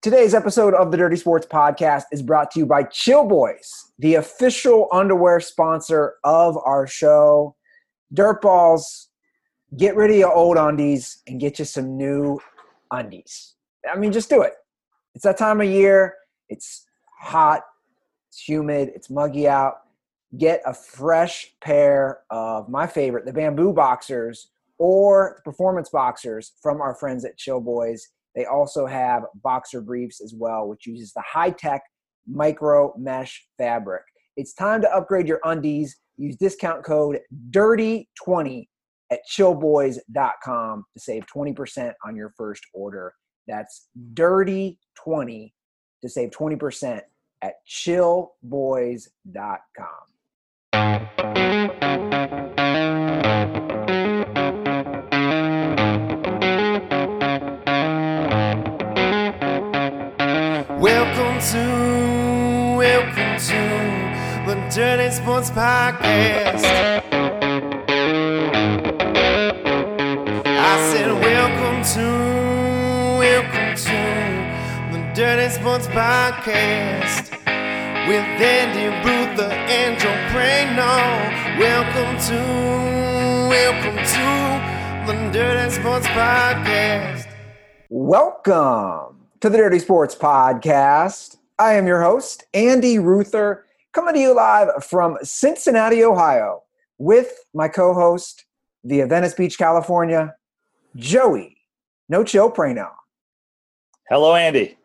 Today's episode of the Dirty Sports Podcast is brought to you by Chill Boys, the official underwear sponsor of our show. Dirtballs, get rid of your old undies and get you some new undies. I mean, just do it. It's that time of year. It's hot. It's humid. It's muggy out. Get a fresh pair of my favorite, the Bamboo Boxers or the Performance Boxers from our friends at Chill Boys. They also have boxer briefs as well, which uses the high-tech micro mesh fabric. It's time to upgrade your undies. Use discount code DIRTY20 at chillboys.com to save 20% on your first order. That's DIRTY20 to save 20% at chillboys.com. Welcome to the Dirty Sports Podcast. I said welcome to the Dirty Sports Podcast with Andy Ruther and Joe Prano. Welcome to the Dirty Sports Podcast. Welcome to the Dirty Sports Podcast. I am your host, Andy Ruther, coming to you live from Cincinnati, Ohio, with my co-host via Venice Beach, California, Joey, no Chill Prano. Hello, Andy.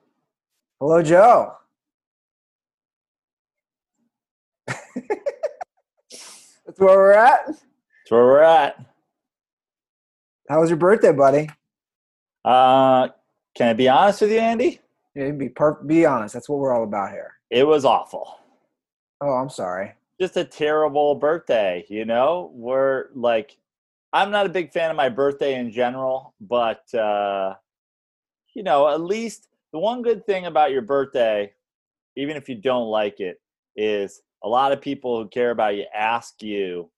Hello, Joe. That's where we're at? That's where we're at. How was your birthday, buddy? Can I be honest with you, Andy? Yeah, be honest. That's what we're all about here. It was awful. Oh, I'm sorry. Just a terrible birthday, you know? I'm not a big fan of my birthday in general, but, at least the one good thing about your birthday, even if you don't like it, is a lot of people who care about you ask you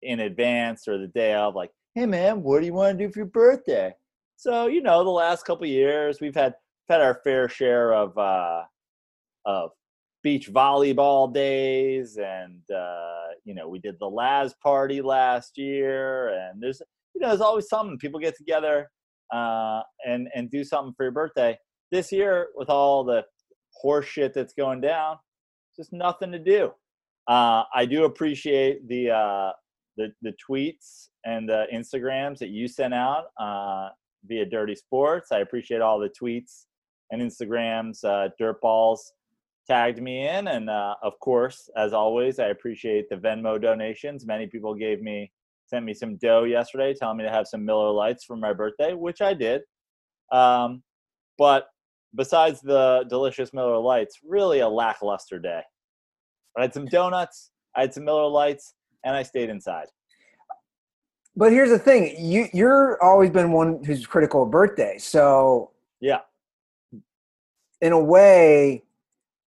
in advance or the day of, like, hey, man, what do you want to do for your birthday? So, the last couple of years, we've had our fair share of beach volleyball days, and we did the Laz party last year, and there's always something. People get together and do something for your birthday. This year, with all the horse shit that's going down, just nothing to do. I do appreciate the tweets and the Instagrams that you sent out via Dirty Sports. I appreciate all the tweets and Instagrams. Dirtballs tagged me in. And, of course, as always, I appreciate the Venmo donations. Many people sent me some dough yesterday telling me to have some Miller Lights for my birthday, which I did. But besides the delicious Miller Lights, really a lackluster day. I had some donuts, I had some Miller Lights, and I stayed inside. But here's the thing. You're always been one who's critical of birthdays. So yeah, in a way,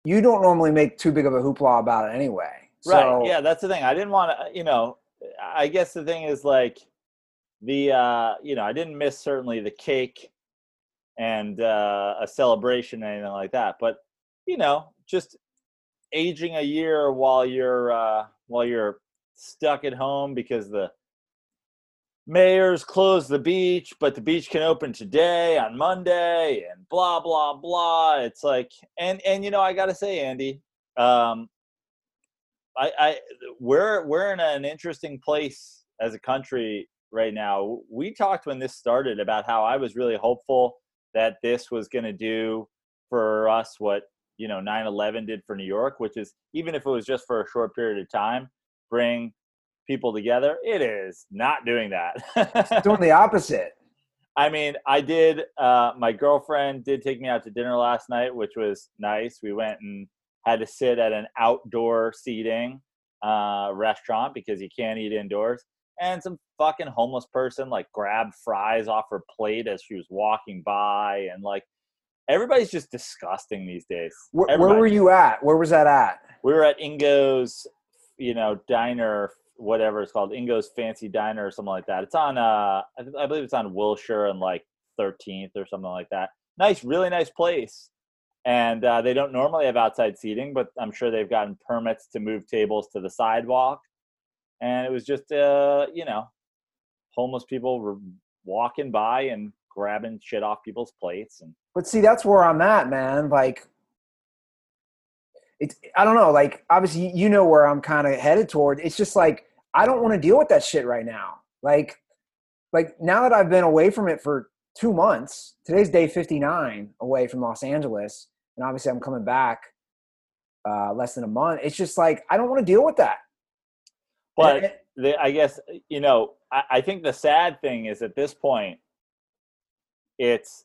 you don't normally make too big of a hoopla about it anyway. Right. So, yeah, that's the thing. I didn't want to, I guess the thing is I didn't miss certainly the cake and a celebration and anything like that. But, just aging a year while you're stuck at home because the mayor's closed the beach, but the beach can open today on Monday, and blah, blah, blah. It's like, and I got to say, Andy, we're in an interesting place as a country right now. We talked when this started about how I was really hopeful that this was going to do for us what, 9/11 did for New York, which is, even if it was just for a short period of time, bring people together. It is not doing that. It's doing the opposite. I mean, I did, my girlfriend did take me out to dinner last night, which was nice. We went and had to sit at an outdoor seating restaurant because you can't eat indoors. And some fucking homeless person grabbed fries off her plate as she was walking by. And everybody's just disgusting these days. Where were you at? Where was that at? We were at Ingo's, diner, whatever it's called, Ingo's Fancy Diner or something like that. It's on I believe it's on Wilshire and 13th or something like that. nice, really nice place. And they don't normally have outside seating, but I'm sure they've gotten permits to move tables to the sidewalk. And it was just, you know, homeless people were walking by and grabbing shit off people's plates. And but see, that's where I'm at, man. Like, it's, I don't know. Like, obviously, you know where I'm kind of headed toward. It's just like, I don't want to deal with that shit right now. Like now that I've been away from it for 2 months, today's day 59 away from Los Angeles. And obviously I'm coming back less than a month. It's just like, I don't want to deal with that. But I guess, you know, I think the sad thing is at this point, it's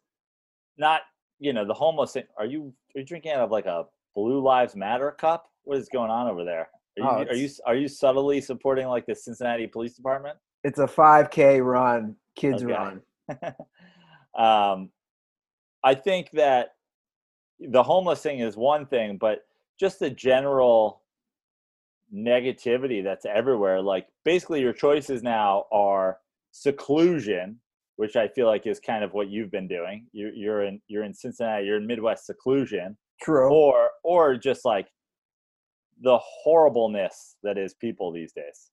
not, you know, the homeless. Are you drinking out of like a Blue Lives Matter cup? What is going on over there? Are you subtly supporting like the Cincinnati Police Department? It's a 5K run, kids run. I think that the homeless thing is one thing, but just the general negativity that's everywhere. Like basically your choices now are seclusion, which I feel like is kind of what you've been doing. You're in Cincinnati, you're in Midwest seclusion. True. Or just like the horribleness that is people these days.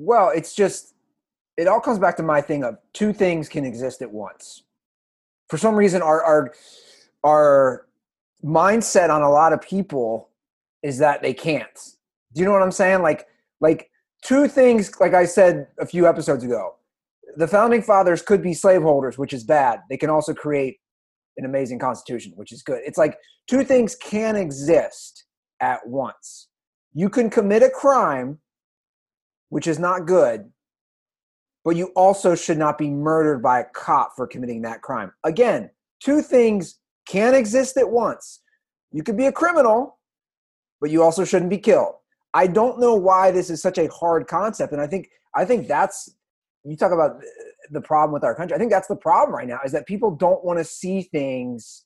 Well, it's just, it all comes back to my thing of two things can exist at once. For some reason, our mindset on a lot of people is that they can't. Do you know what I'm saying? Like two things, like I said a few episodes ago, the founding fathers could be slaveholders, which is bad. They can also create an amazing constitution, which is good. It's like two things can exist at once. You can commit a crime, which is not good, but you also should not be murdered by a cop for committing that crime. Again, two things can exist at once. You could be a criminal, but you also shouldn't be killed. I don't know why this is such a hard concept. And I think that's, you talk about the problem with our country. I think that's the problem right now is that people don't want to see things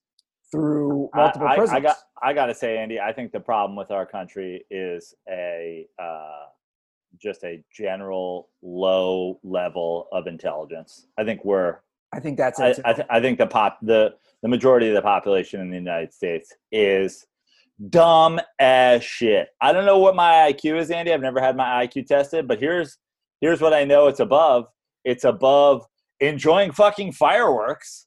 through multiple prisons. I got to say, Andy, I think the problem with our country is just a general low level of intelligence. I think that's it. I think the majority of the population in the United States is dumb as shit. I don't know what my IQ is, Andy. I've never had my IQ tested, but here's what I know. It's above enjoying fucking fireworks.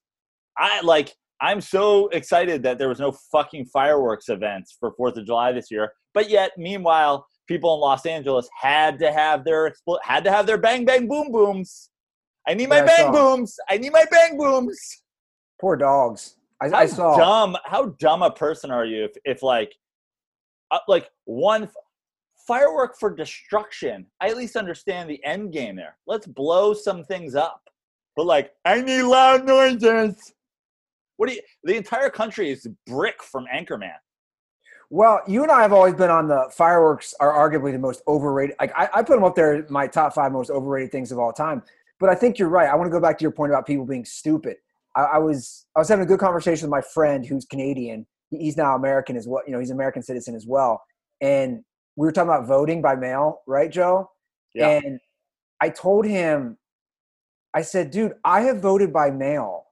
I'm so excited that there was no fucking fireworks events for 4th of July this year. But yet, meanwhile, people in Los Angeles had to have their bang bang boom booms. I need my bang booms. I need my bang booms. Poor dogs. How dumb a person are you if like one firework for destruction? I at least understand the end game there. Let's blow some things up. But like, I need loud noises. The entire country is brick from Anchorman. Well, you and I have always been on the fireworks are arguably the most overrated. Like I put them up there in my top 5 most overrated things of all time. But I think you're right. I want to go back to your point about people being stupid. I was having a good conversation with my friend who's Canadian. He's now American as well. You know, he's an American citizen as well. And we were talking about voting by mail, right, Joe? Yeah. And I told him, I said, dude, I have voted by mail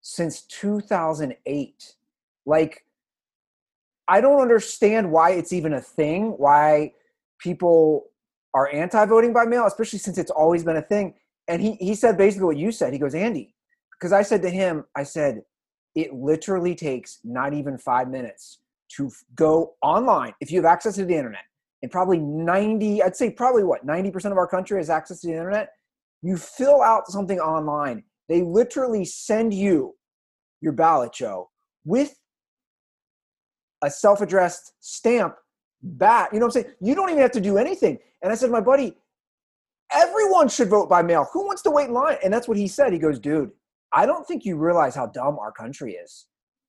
since 2008. Like, I don't understand why it's even a thing, why people are anti-voting by mail, especially since it's always been a thing. And he said basically what you said. He goes, Andy, because I said to him, I said, it literally takes not even 5 minutes to go online if you have access to the internet. And probably 90% of our country has access to the internet. You fill out something online. They literally send you your ballot, Joe, with a self-addressed stamp back. You know what I'm saying? You don't even have to do anything. And I said, my buddy, everyone should vote by mail. Who wants to wait in line? And that's what he said. He goes, dude, I don't think you realize how dumb our country is.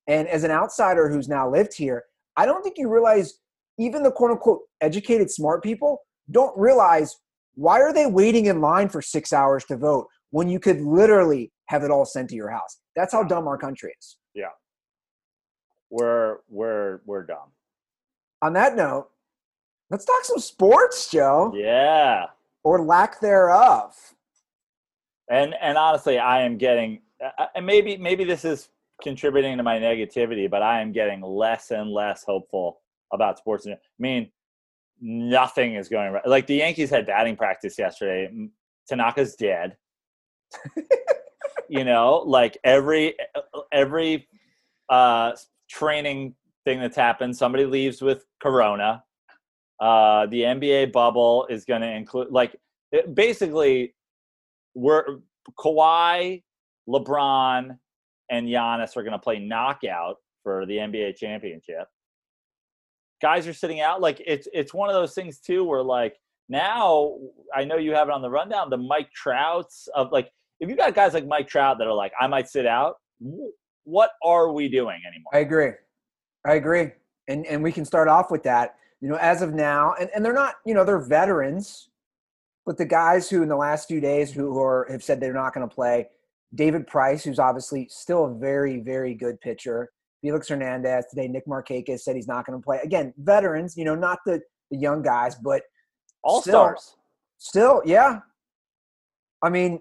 And as an outsider who's now lived here, I don't think you realize even the quote unquote educated smart people don't realize why are they waiting in line for 6 hours to vote when you could literally have it all sent to your house. That's how dumb our country is. Yeah. We're dumb. On that note, let's talk some sports, Joe. Yeah. Or lack thereof. And honestly, I am getting and maybe this is contributing to my negativity, but I am getting less and less hopeful about sports. I mean, nothing is going right. Like, the Yankees had batting practice yesterday. Tanaka's dead. You know, like every training thing that's happened, somebody leaves with corona. The NBA bubble is going to include, like, basically, Kawhi, LeBron, and Giannis are going to play knockout for the NBA championship. Guys are sitting out. Like, it's one of those things too, where, like, now I know you have it on the rundown, the Mike Trouts of, like, if you got guys like Mike Trout that are like, I might sit out, what are we doing anymore? I agree. And we can start off with that, you know, as of now, and they're not, you know, they're veterans, but the guys who in the last few days have said they're not going to play, David Price, who's obviously still a very, very good pitcher, Felix Hernandez today, Nick Markakis said he's not going to play. Again, veterans, you know, not the young guys, but all-stars. Still, yeah. I mean,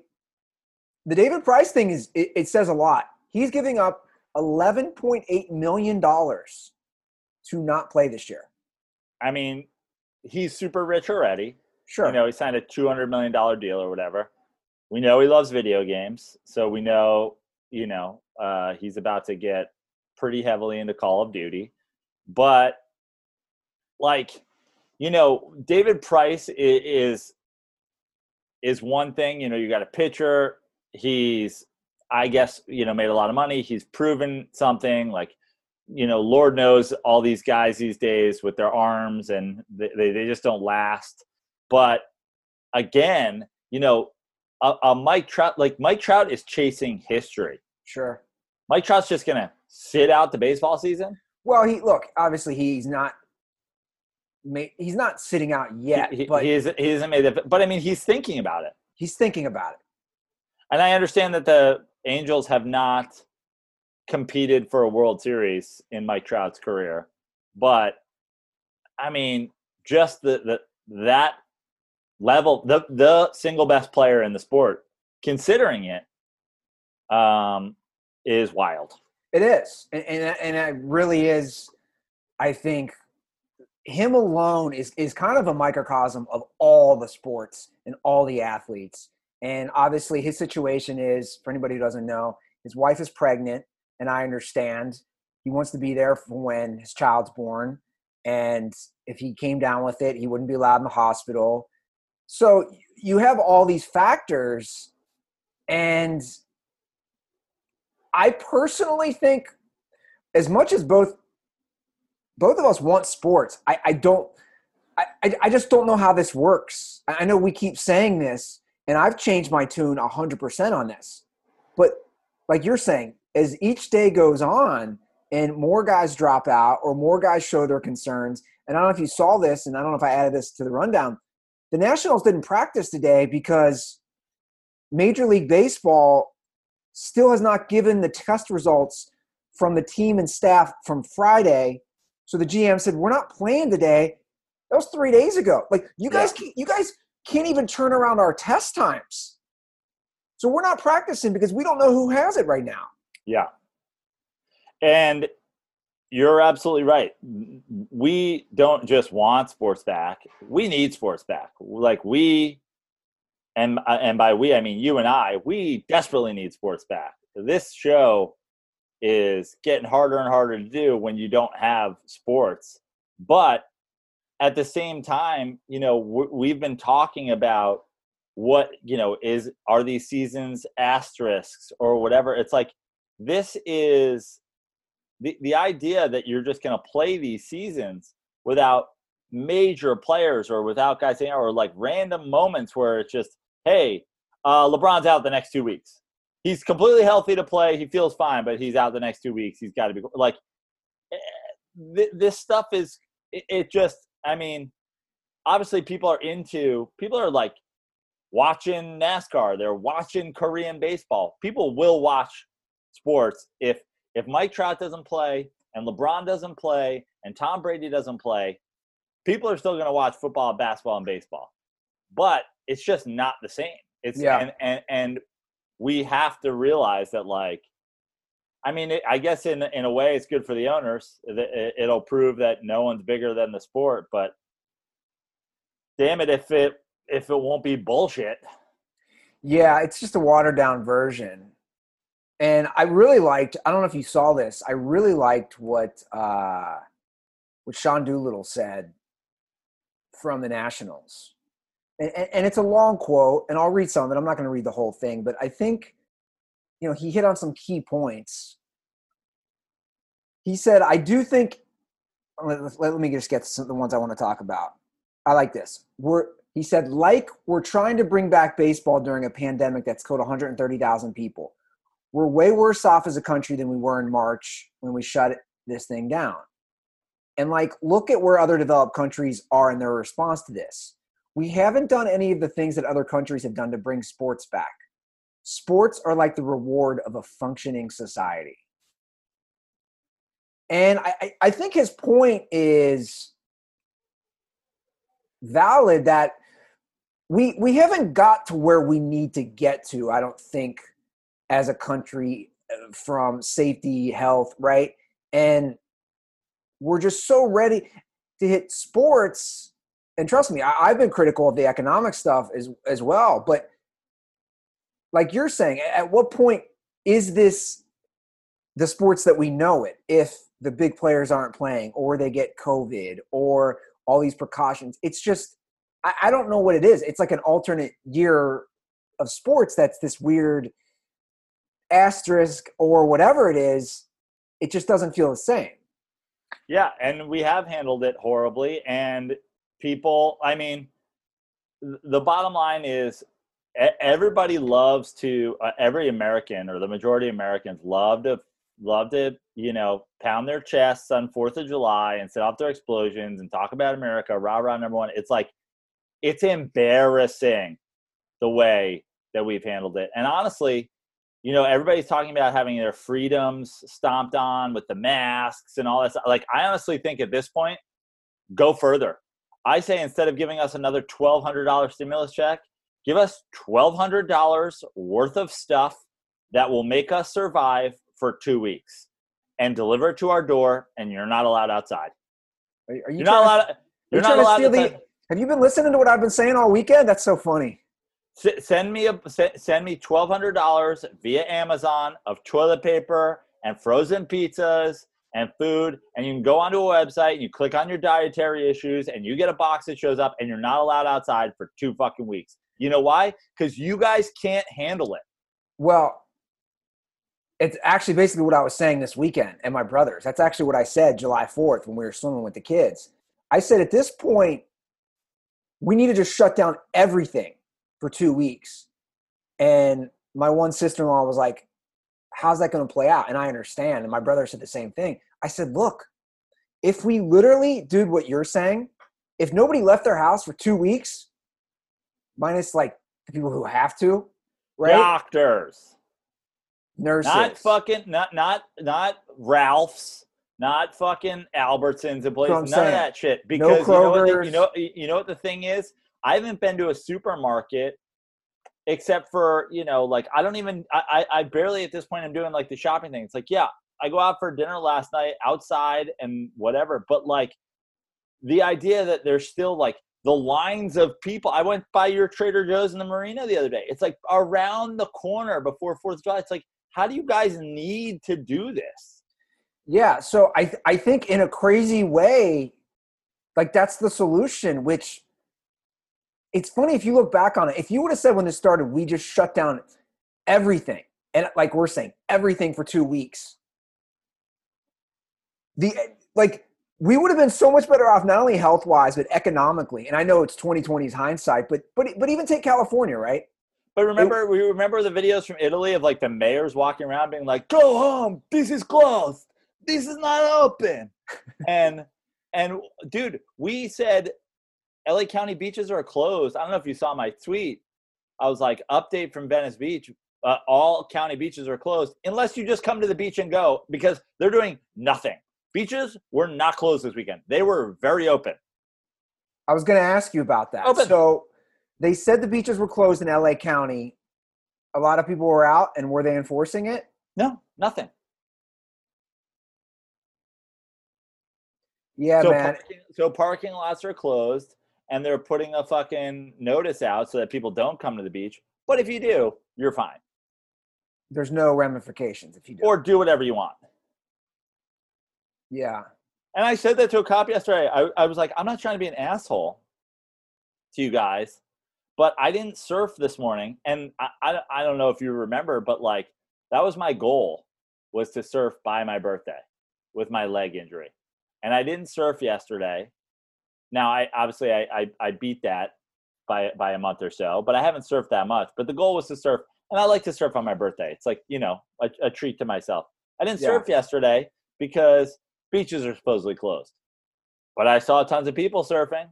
the David Price thing is, it says a lot. He's giving up $11.8 million to not play this year. I mean, he's super rich already. Sure. You know, he signed a $200 million deal or whatever. We know he loves video games, so we know, you know, he's about to get pretty heavily into Call of Duty. But, like, you know, David Price is one thing. You know, you got a pitcher. He's, I guess, you know, made a lot of money. He's proven something. Like, you know, Lord knows all these guys these days with their arms, and they just don't last. But, again, you know, a Mike Trout, like, Mike Trout is chasing history. Sure. Mike Trout's just going to sit out the baseball season? Well, obviously he's not sitting out yet. But he isn't made that. But, I mean, he's thinking about it. And I understand that the Angels have not competed for a World Series in Mike Trout's career. But, I mean, just that level, the single best player in the sport, considering it, is wild. It is. And it really is, I think, him alone is kind of a microcosm of all the sports and all the athletes. And obviously his situation is, for anybody who doesn't know, his wife is pregnant, and I understand he wants to be there for when his child's born. And if he came down with it, he wouldn't be allowed in the hospital. So you have all these factors, and I personally think, as much as both of us want sports, I just don't know how this works. I know we keep saying this, and I've changed my tune 100% on this. But like you're saying, as each day goes on and more guys drop out or more guys show their concerns, and I don't know if you saw this, and I don't know if I added this to the rundown, the Nationals didn't practice today because Major League Baseball still has not given the test results from the team and staff from Friday. So the GM said, we're not playing today. That was 3 days ago. Like, you guys can't even turn around our test times. So we're not practicing because we don't know who has it right now. Yeah. And you're absolutely right. We don't just want sports back. We need sports back. Like, we, and by we, I mean you and I, we desperately need sports back. This show is getting harder and harder to do when you don't have sports. But at the same time, you know, we've been talking about what, you know, are these seasons asterisks or whatever. It's like, this is the idea that you're just going to play these seasons without major players or without guys, you know, or like random moments where it's just, hey, LeBron's out the next 2 weeks. He's completely healthy to play. He feels fine, but he's out the next 2 weeks. He's got to be like, this stuff is, it just, I mean, obviously people are like watching NASCAR. They're watching Korean baseball. People will watch sports. If Mike Trout doesn't play, and LeBron doesn't play, and Tom Brady doesn't play, people are still going to watch football, basketball, and baseball. But it's just not the same. It's yeah. and we have to realize that, like, I mean, I guess in a way it's good for the owners. It'll prove that no one's bigger than the sport, but damn it if it won't be bullshit. Yeah, it's just a watered down version. And I really liked, I don't know if you saw this, I really liked what Sean Doolittle said from the Nationals. And it's a long quote, and I'll read some of it. I'm not going to read the whole thing, but I think, you know, he hit on some key points. He said, I do think, let me just get to some of the ones I want to talk about. I like this. He said, like, we're trying to bring back baseball during a pandemic that's killed 130,000 people. We're way worse off as a country than we were in March when we shut this thing down. And, like, look at where other developed countries are in their response to this. We haven't done any of the things that other countries have done to bring sports back. Sports are like the reward of a functioning society. And I think his point is valid, that we haven't got to where we need to get to, I don't think, as a country, from safety, health, right? And we're just so ready to hit sports. And trust me, I've been critical of the economic stuff as well. But like you're saying, at what point is this the sports that we know it, if the big players aren't playing or they get COVID or all these precautions? It's just, I don't know what it is. It's like an alternate year of sports that's this weird asterisk or whatever it is. It just doesn't feel the same. Yeah, and we have handled it horribly. And people, I mean, the bottom line is everybody loves to, every American or the majority of Americans love to, you know, pound their chests on 4th of July and set off their explosions and talk about America, rah, rah, number one. It's like, it's embarrassing the way that we've handled it. And honestly, you know, everybody's talking about having their freedoms stomped on with the masks and all that stuff. Like, I honestly think at this point, go further. I say, instead of giving us another $1,200 stimulus check, give us $1,200 worth of stuff that will make us survive for 2 weeks and deliver it to our door, and you're not allowed outside. You're not allowed. You're not allowed outside. Have you been listening to what I've been saying all weekend? That's so funny. Send me $1,200 via Amazon of toilet paper and frozen pizzas and food, and you can go onto a website and you click on your dietary issues and you get a box that shows up, and you're not allowed outside for 2 fucking weeks. You know why? Because you guys can't handle it. Well, it's actually basically what I was saying this weekend at my brother's. That's actually what I said July 4th when we were swimming with the kids. I said, at this point, we need to just shut down everything for 2 weeks. And my one sister-in-law was like, how's that going to play out? And I understand. And my brother said the same thing. I said, look, if we literally did what you're saying, if nobody left their house for 2 weeks, minus like the people who have to, right? Doctors, nurses, not Ralph's, not fucking Albertsons and places, none of that shit. Because no, you know what the thing is? I haven't been to a supermarket except for, you know, like, I barely at this point I'm doing like the shopping thing. It's like, yeah, I go out for dinner last night outside and whatever. But like the idea that there's still like the lines of people. I went by your Trader Joe's in the Marina the other day. It's like around the corner before 4th of July. It's like, how do you guys need to do this? Yeah. So I think in a crazy way, like that's the solution, which it's funny if you look back on it, if you would have said when this started, we just shut down everything. And like we're saying, everything for 2 weeks. We would have been so much better off, not only health-wise, but economically. And I know it's 2020's hindsight, but even take California, right? But we remember the videos from Italy of like the mayors walking around being like, go home, this is closed, this is not open. and dude, we said LA County beaches are closed. I don't know if you saw my tweet. I was like, update from Venice Beach. All county beaches are closed unless you just come to the beach and go, because they're doing nothing. Beaches were not closed this weekend. They were very open. I was going to ask you about that. Open. So they said the beaches were closed in LA County. a lot of people were out, and were they enforcing it? No, nothing. Yeah, so man. So parking lots are closed, and they're putting a fucking notice out so that people don't come to the beach. But if you do, you're fine. There's no ramifications if you do. Or do whatever you want. Yeah. And I said that to a cop yesterday. I was like, I'm not trying to be an asshole to you guys, but I didn't surf this morning. And I don't know if you remember, but like that was my goal, was to surf by my birthday with my leg injury. And I didn't surf yesterday. Now, I beat that by a month or so, but I haven't surfed that much. But the goal was to surf, and I like to surf on my birthday. It's like, you know, a treat to myself. I didn't surf yesterday because beaches are supposedly closed. But I saw tons of people surfing.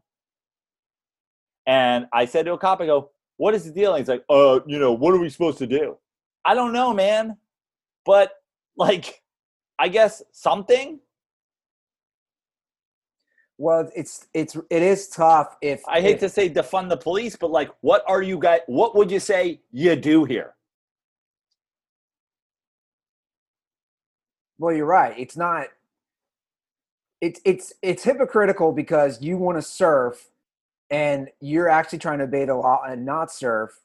And I said to a cop, I go, what is the deal? And he's like, you know, what are we supposed to do? I don't know, man. But, like, I guess something. Well, it is tough if – I hate to say defund the police, but, like, what are you guys – what would you say you do here? Well, you're right. It's not – it's hypocritical because you want to surf and you're actually trying to obey the law and not surf.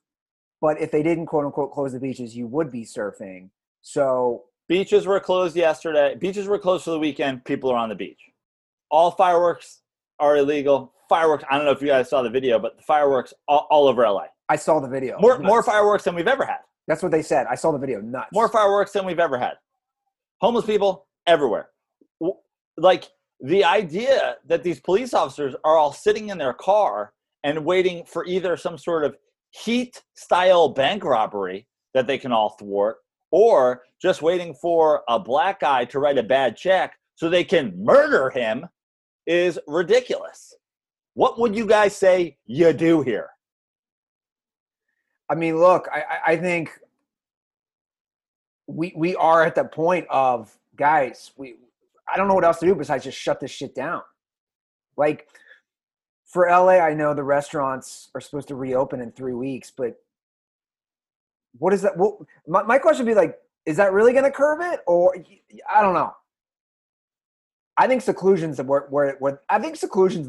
But if they didn't, quote, unquote, close the beaches, you would be surfing. So – beaches were closed yesterday. Beaches were closed for the weekend. People are on the beach. All fireworks are illegal. Fireworks, I don't know if you guys saw the video, but the fireworks all over LA. I saw the video. More fireworks than we've ever had. That's what they said. I saw the video. Nuts. More fireworks than we've ever had. Homeless people everywhere. Like, the idea that these police officers are all sitting in their car and waiting for either some sort of heat-style bank robbery that they can all thwart, or just waiting for a black guy to write a bad check so they can murder him is ridiculous. What would you guys say you do here? I mean, look, I think we are at the point of, guys, I don't know what else to do besides just shut this shit down. Like, for LA, I know the restaurants are supposed to reopen in 3 weeks, but what is that? Well, my question would be like, is that really going to curb it? Or I don't know. I think seclusion's the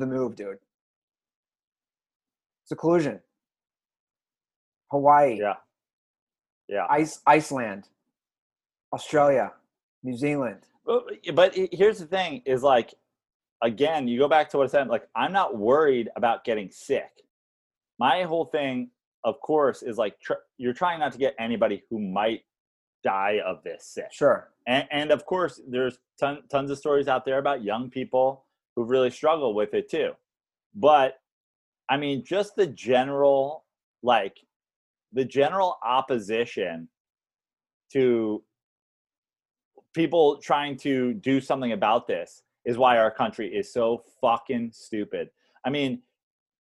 move, dude. Seclusion. Hawaii. Yeah. Yeah. Iceland. Australia. New Zealand. But here's the thing is, like, again, you go back to what I said, like, I'm not worried about getting sick. My whole thing, of course, is like you're trying not to get anybody who might die of this sick. Sure. And of course, there's tons of stories out there about young people who really struggle with it too. But I mean, just the general opposition to people trying to do something about this is why our country is so fucking stupid. I mean,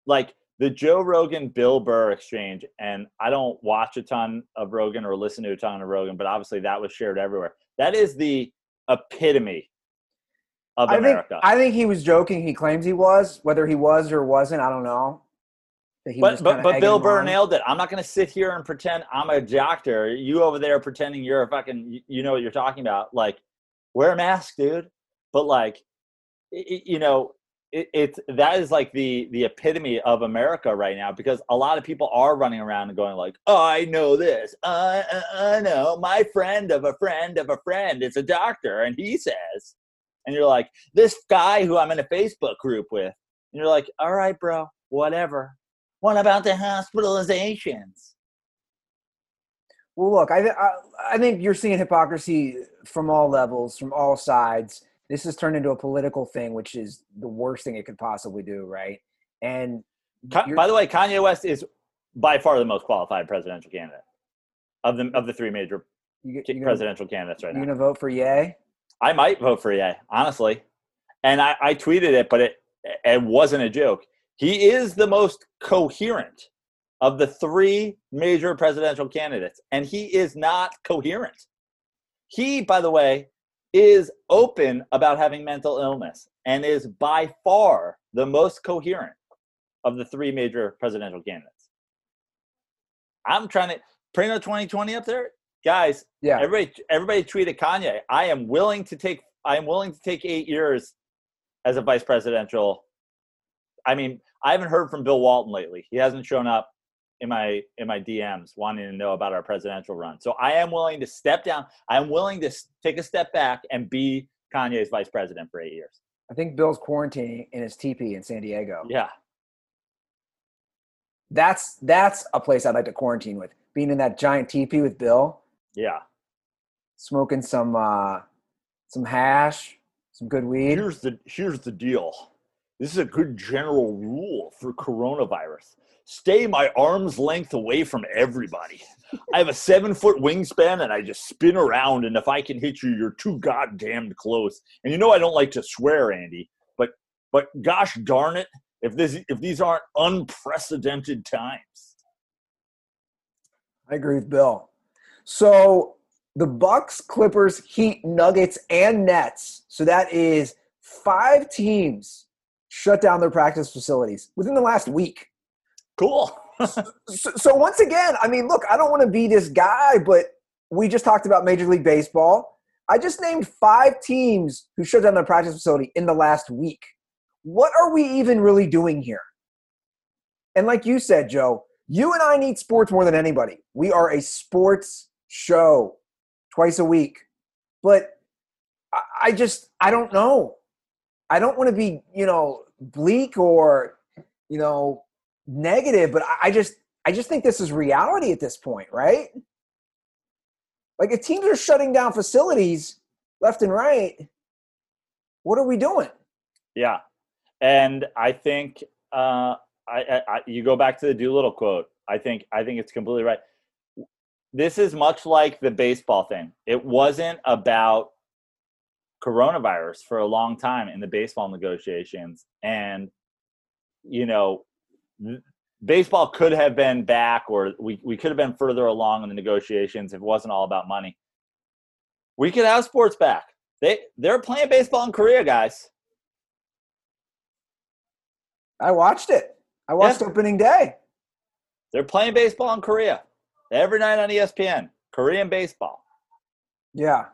like, the Joe Rogan, Bill Burr exchange, and I don't watch a ton of Rogan or listen to a ton of Rogan, but obviously that was shared everywhere. That is the epitome of America. I think he was joking. He claims he was. Whether he was or wasn't, I don't know. But Bill Burr nailed it. I'm not going to sit here and pretend I'm a doctor. You over there pretending you're a fucking, you know what you're talking about. Like, wear a mask, dude. But, like, you know, that is like the epitome of America right now, because a lot of people are running around and going like, oh, I know this. I know my friend of a friend of a friend is a doctor, and he says, and you're like, this guy who I'm in a Facebook group with, and you're like, all right, bro, whatever. What about the hospitalizations? Well, look, I think you're seeing hypocrisy from all levels, from all sides. This has turned into a political thing, which is the worst thing it could possibly do, right? And by the way, Kanye West is by far the most qualified presidential candidate of the three major presidential candidates right now. You gonna vote for Ye? I might vote for Ye, honestly. And I tweeted it, but it wasn't a joke. He is the most coherent of the three major presidential candidates, and he is not coherent. He, by the way, is open about having mental illness and is by far the most coherent of the three major presidential candidates. I'm trying to Prano 2020 up there, guys. Yeah. Everybody tweeted Kanye. I am willing to take 8 years as a vice presidential. I mean, I haven't heard from Bill Walton lately. He hasn't shown up in my DMs wanting to know about our presidential run. So I am willing to step down. I'm willing to take a step back and be Kanye's vice president for 8 years. I think Bill's quarantining in his teepee in San Diego. Yeah. That's a place I'd like to quarantine with. Being in that giant teepee with Bill. Yeah. Smoking some hash, some good weed. Here's the deal. This is a good general rule for coronavirus. Stay my arm's length away from everybody. I have a 7-foot wingspan and I just spin around, and if I can hit you, you're too goddamn close. And you know I don't like to swear, Andy, but gosh darn it, if these aren't unprecedented times. I agree with Bill. So the Bucks, Clippers, Heat, Nuggets, and Nets. So that is 5 teams shut down their practice facilities within the last week. Cool. So once again, I mean, look, I don't want to be this guy, but we just talked about Major League Baseball. I just named 5 teams who shut down their practice facility in the last week. What are we even really doing here? And like you said, Joe, you and I need sports more than anybody. We are a sports show twice a week. But I don't know. I don't want to be, bleak or, negative, but I just think this is reality at this point, right? Like, if teams are shutting down facilities left and right, what are we doing? Yeah. And I think you go back to the Doolittle quote. I think it's completely right. This is much like the baseball thing. It wasn't about coronavirus for a long time in the baseball negotiations. And, baseball could have been back, or we could have been further along in the negotiations if it wasn't all about money. We could have sports back. They're playing baseball in Korea, guys. I watched it. I watched opening day. They're playing baseball in Korea. Every night on ESPN, Korean baseball. Yeah.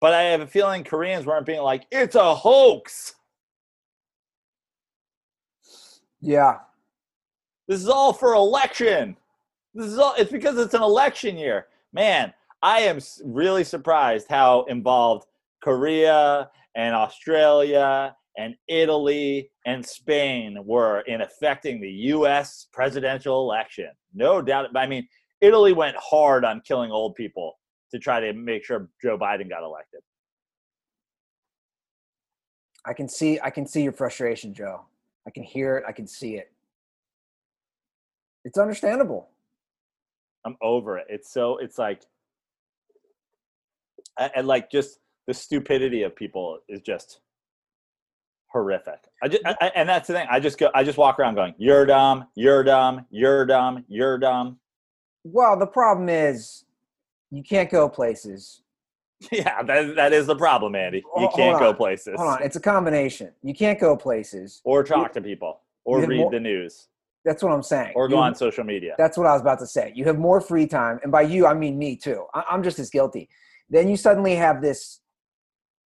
But I have a feeling Koreans weren't being like, it's a hoax. Yeah. This is all for election. It's because it's an election year. Man, I am really surprised how involved Korea and Australia and Italy and Spain were in affecting the U.S. presidential election. No doubt. I mean, Italy went hard on killing old people to try to make sure Joe Biden got elected. I can see your frustration, Joe. I can hear it. I can see it. It's understandable. I'm over it. It's like just the stupidity of people is just horrific. And that's the thing. I just walk around going, you're dumb, you're dumb, you're dumb, you're dumb. Well, the problem is you can't go places. Yeah, that is the problem, Andy. You can't go places. Hold on. It's a combination. You can't go places. Or talk to people. Or read the news. That's what I'm saying. Or go on social media. That's what I was about to say. You have more free time. And by you, I mean me too. I'm just as guilty. Then you suddenly have this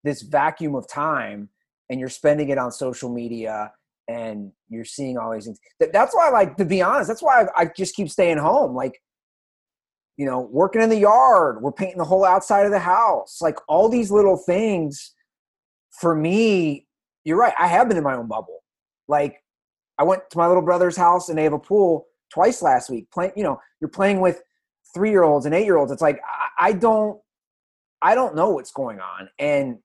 vacuum of time and you're spending it on social media and you're seeing all these things. That's why, like, to be honest, that's why I just keep staying home. Like, working in the yard, we're painting the whole outside of the house. Like, all these little things for me, you're right. I have been in my own bubble. Like, I went to my little brother's house and they have a pool twice last week. You're playing with 3-year-olds and 8-year-olds. It's like, I don't know what's going on. And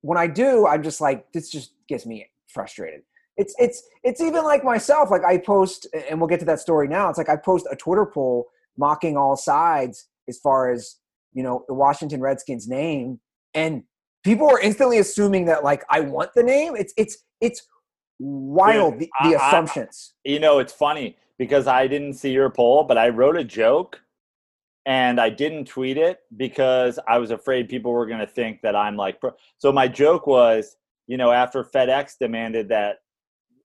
when I do, I'm just like, this just gets me frustrated. It's even like myself. Like, I post, and we'll get to that story now. It's like I post a Twitter poll mocking all sides as far as, the Washington Redskins name, and people are instantly assuming that, like, I want the name. It's wild. Dude, the assumptions. It's funny because I didn't see your poll, but I wrote a joke and I didn't tweet it because I was afraid people were going to think that I'm like, so my joke was, after FedEx demanded that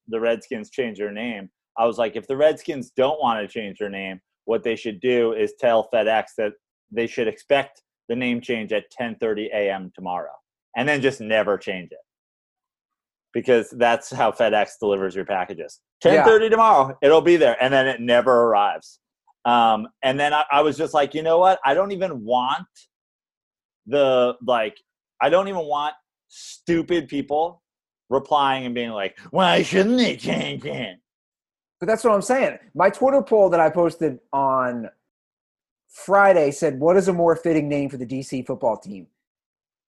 the Redskins change their name, I was like, if the Redskins don't want to change their name, what they should do is tell FedEx that they should expect the name change at 10:30 a.m. tomorrow, and then just never change it, because that's how FedEx delivers your packages. 10:30 tomorrow, it'll be there, and then it never arrives. And then I was just like, you know what? I don't even want I don't even want stupid people replying and being like, why shouldn't they change it? But that's what I'm saying. My Twitter poll that I posted on Friday said, what is a more fitting name for the DC football team?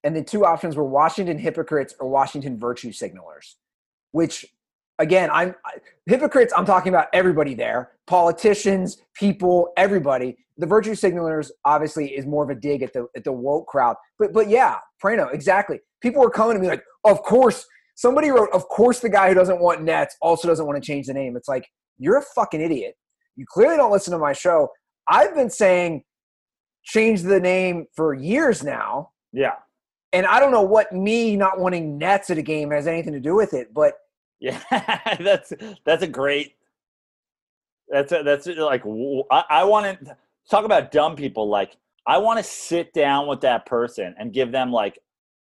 And the two options were Washington Hypocrites or Washington Virtue Signalers, which, again, hypocrites, I'm talking about everybody there, politicians, people, everybody. The Virtue Signalers obviously is more of a dig at the woke crowd. But yeah, Prano, exactly. People were coming to me like, of course. Somebody wrote, of course the guy who doesn't want Nets also doesn't want to change the name. It's like, you're a fucking idiot. You clearly don't listen to my show. I've been saying change the name for years now. Yeah. And I don't know what me not wanting Nets at a game has anything to do with it, but yeah, I want to talk about dumb people. Like, I want to sit down with that person and give them like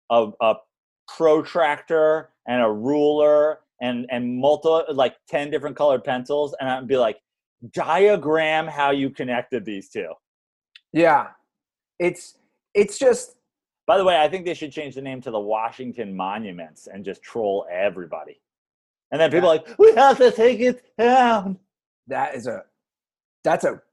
a protractor and a ruler and multiple, like 10 different colored pencils. And I'd be like, diagram how you connected these two. Yeah. It's just, by the way, I think they should change the name to the Washington Monuments and just troll everybody. And then people are like, we have to take it down. That's a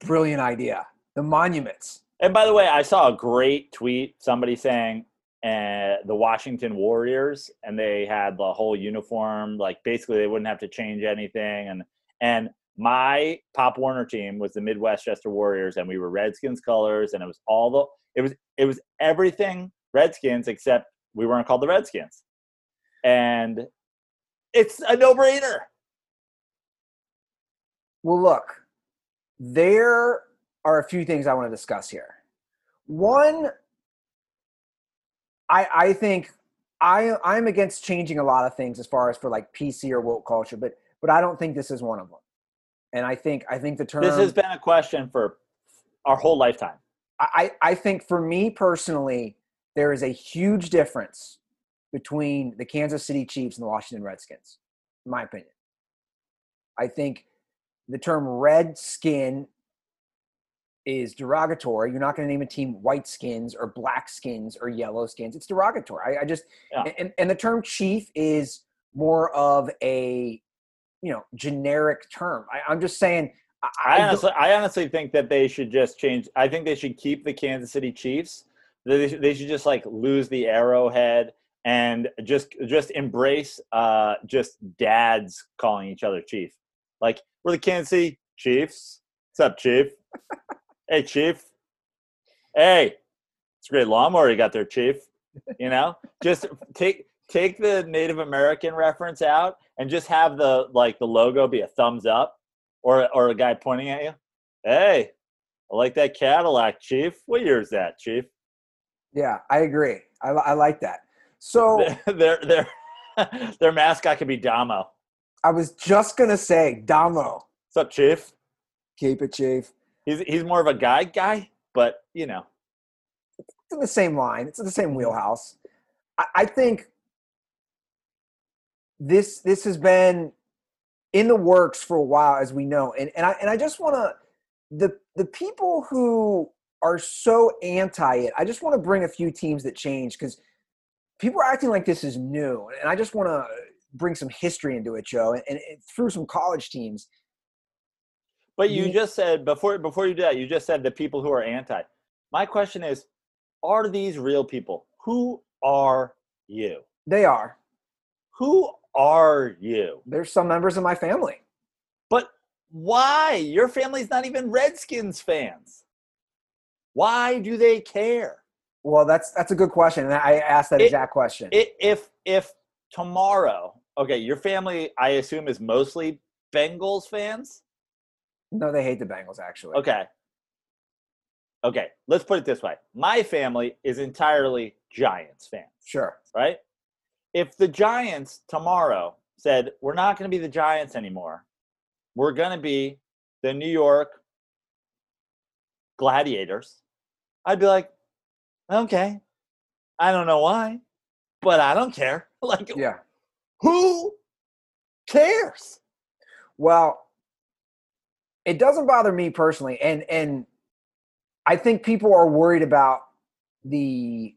brilliant idea. The Monuments. And by the way, I saw a great tweet, somebody saying, the Washington Warriors, and they had the whole uniform, like basically they wouldn't have to change anything. And my Pop Warner team was the Midwestchester Warriors, and we were Redskins colors, and it was everything Redskins except we weren't called the Redskins. And it's a no-brainer. Well, look, there are a few things I want to discuss here. One, I think I'm against changing a lot of things as far as for like PC or woke culture, but I don't think this is one of them. And I think the term, this has been a question for our whole lifetime. I think for me personally, there is a huge difference between the Kansas City Chiefs and the Washington Redskins, in my opinion. I think the term Redskin is derogatory. You're not going to name a team white skins or black skins or yellow skins. It's derogatory. And the term chief is more of a, generic term. I'm just saying. I honestly think that they should just change. I think they should keep the Kansas City Chiefs. They should just like lose the arrowhead and just embrace just dads calling each other chief. Like, we're the Kansas City Chiefs. What's up, chief? Hey, chief. Hey, it's a great lawnmower you got there, chief. Just take the Native American reference out and just have the logo be a thumbs up or a guy pointing at you. Hey, I like that Cadillac, chief. What year is that, chief? Yeah, I agree. I like that. So their mascot could be Damo. I was just going to say Damo. What's up, chief? Keep it, chief. He's more of a guy, but it's in the same line. It's in the same wheelhouse. I think this has been in the works for a while, as we know. And I just want to, the people who are so anti it, I just want to bring a few teams that change, because people are acting like this is new. And I just want to bring some history into it, Joe, and through some college teams. But you just said, before you did that, you just said the people who are anti. My question is, are these real people? Who are you? They are. Who are you? There's some members of my family. But why? Your family's not even Redskins fans. Why do they care? Well, that's a good question. And I asked that exact question. If tomorrow, okay, your family, I assume, is mostly Bengals fans? No, they hate the Bengals, actually. Okay, let's put it this way. My family is entirely Giants fans. Sure. Right? If the Giants tomorrow said, we're not going to be the Giants anymore, we're going to be the New York Gladiators, I'd be like, okay, I don't know why, but I don't care. Like, yeah, who cares? Well, it doesn't bother me personally. And I think people are worried about the,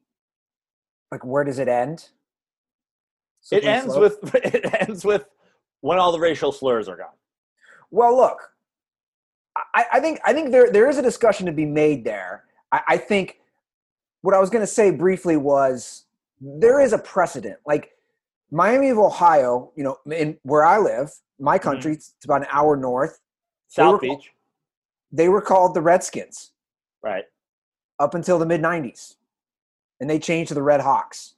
like, where does it end? It ends with when all the racial slurs are gone. Well, look, I think there is a discussion to be made there. I think what I was going to say briefly was there is a precedent. Like Miami of Ohio, you know, in where I live, my country, it's about an hour north. South Beach. They were called the Redskins. Right. Up until the mid-90s. And they changed to the Red Hawks.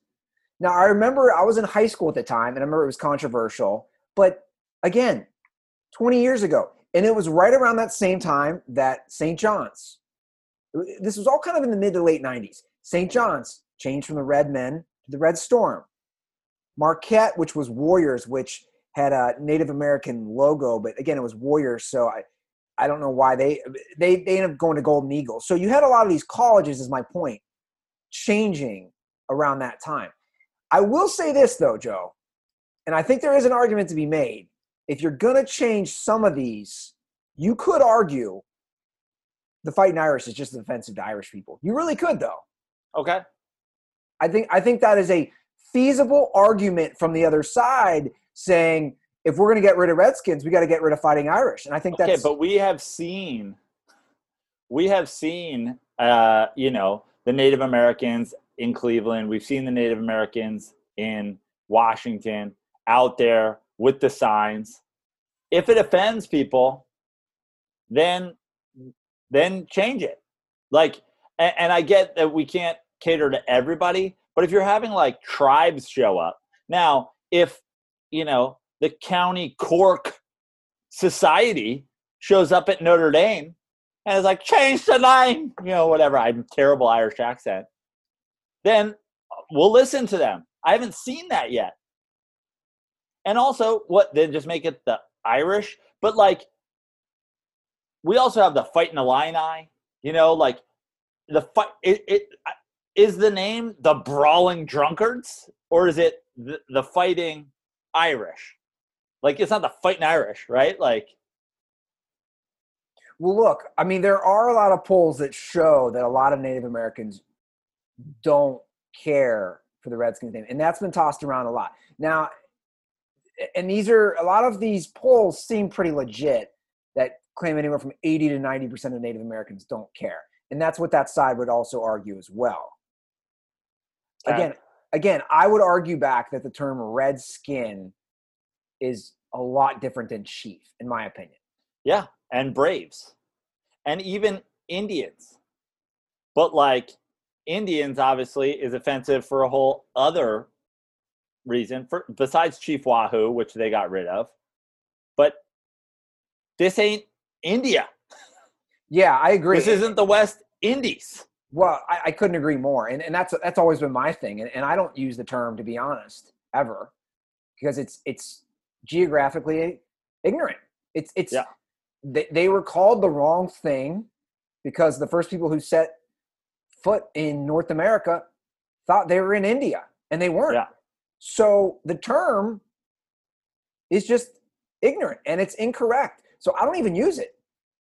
Now, I remember I was in high school at the time, and I remember it was controversial. But, again, 20 years ago. And it was right around that same time that St. John's, this was all kind of in the mid to late 90s. St. John's changed from the Red Men to the Red Storm. Marquette, which was Warriors, which had a Native American logo, but again, it was Warriors. So I don't know why they ended up going to Golden Eagles. So you had a lot of these colleges, is my point, changing around that time. I will say this though, Joe, and I think there is an argument to be made. If you're going to change some of these, you could argue the Fighting Irish is just offensive to Irish people. You really could, though. Okay. I think that is a feasible argument from the other side saying, if we're going to get rid of Redskins, we got to get rid of Fighting Irish. And I think that's – okay, but we have seen, you know, the Native Americans in Cleveland. We've seen the Native Americans in Washington out there with the signs. If it offends people, then change it. Like, and I get that we can't cater to everybody, but if you're having like tribes show up now, if you know the county Cork society shows up at Notre Dame and is like, change the name, you know, whatever, I'm terrible Irish accent, then we'll listen to them. I haven't seen that yet. And also, what, then just make it the Irish? But, like, we also have the Fighting Illini, you know, like, the fight. It is the name the Brawling Drunkards, or is it the Fighting Irish? Like, it's not the Fighting Irish, right? Like, well, look, I mean, there are a lot of polls that show that a lot of Native Americans don't care for the Redskins name, and that's been tossed around a lot. Now, and these are, a lot of these polls seem pretty legit that claim anywhere from 80 to 90% of Native Americans don't care. And that's what that side would also argue as well. Yeah. Again, I would argue back that the term Redskin is a lot different than Chief, in my opinion. Yeah, and Braves. And even Indians. But, like, Indians, obviously, is offensive for a whole other reason, for besides Chief Wahoo, which they got rid of. But this ain't India. Yeah, I agree. This isn't the West Indies. Well, I couldn't agree more. And that's always been my thing. And I don't use the term, to be honest, ever, because it's geographically ignorant. It's yeah. They were called the wrong thing because the first people who set foot in North America thought they were in India, and they weren't. Yeah. So the term is just ignorant and it's incorrect. So I don't even use it.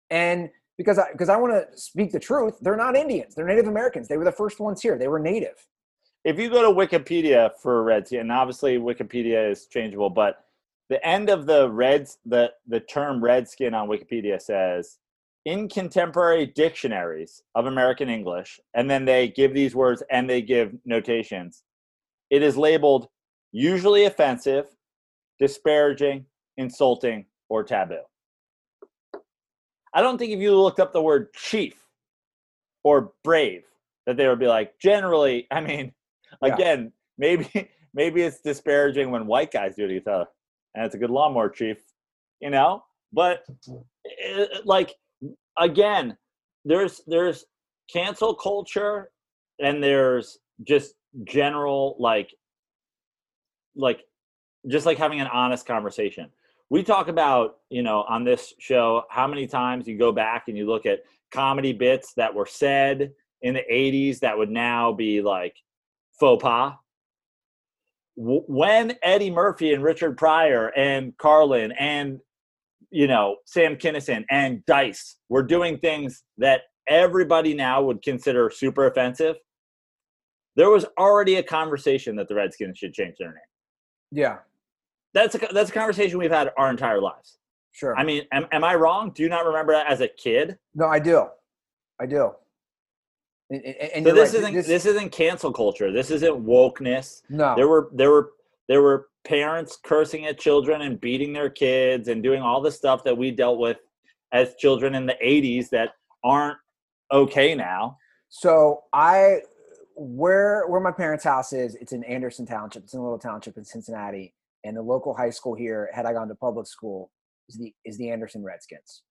And because I want to speak the truth, they're not Indians. They're Native Americans. They were the first ones here. They were Native. If you go to Wikipedia for Reds, and obviously Wikipedia is changeable, but the end of the Reds, the term Redskin on Wikipedia says, in contemporary dictionaries of American English, and then they give these words and they give notations, it is labeled usually offensive, disparaging, insulting, or taboo. I don't think if you looked up the word chief or brave that they would be like, generally, I mean, again, yeah. Maybe it's disparaging when white guys do to each other, and it's a good lawnmower, chief, you know? But, like, again, there's cancel culture and there's just general, like having an honest conversation. We talk about, you know, on this show, how many times you go back and you look at comedy bits that were said in the 80s that would now be like faux pas. When Eddie Murphy and Richard Pryor and Carlin and, you know, Sam Kinison and Dice were doing things that everybody now would consider super offensive, there was already a conversation that the Redskins should change their name. Yeah. That's a conversation we've had our entire lives. Sure. I mean, am I wrong? Do you not remember that as a kid? No, I do. I do. And so this, right, this isn't cancel culture. This isn't wokeness. No. There were parents cursing at children and beating their kids and doing all the stuff that we dealt with as children in the 80s that aren't okay now. So where my parents' house is, it's in Anderson Township. It's in a little township in Cincinnati. And the local high school here, had I gone to public school, is the Anderson Redskins.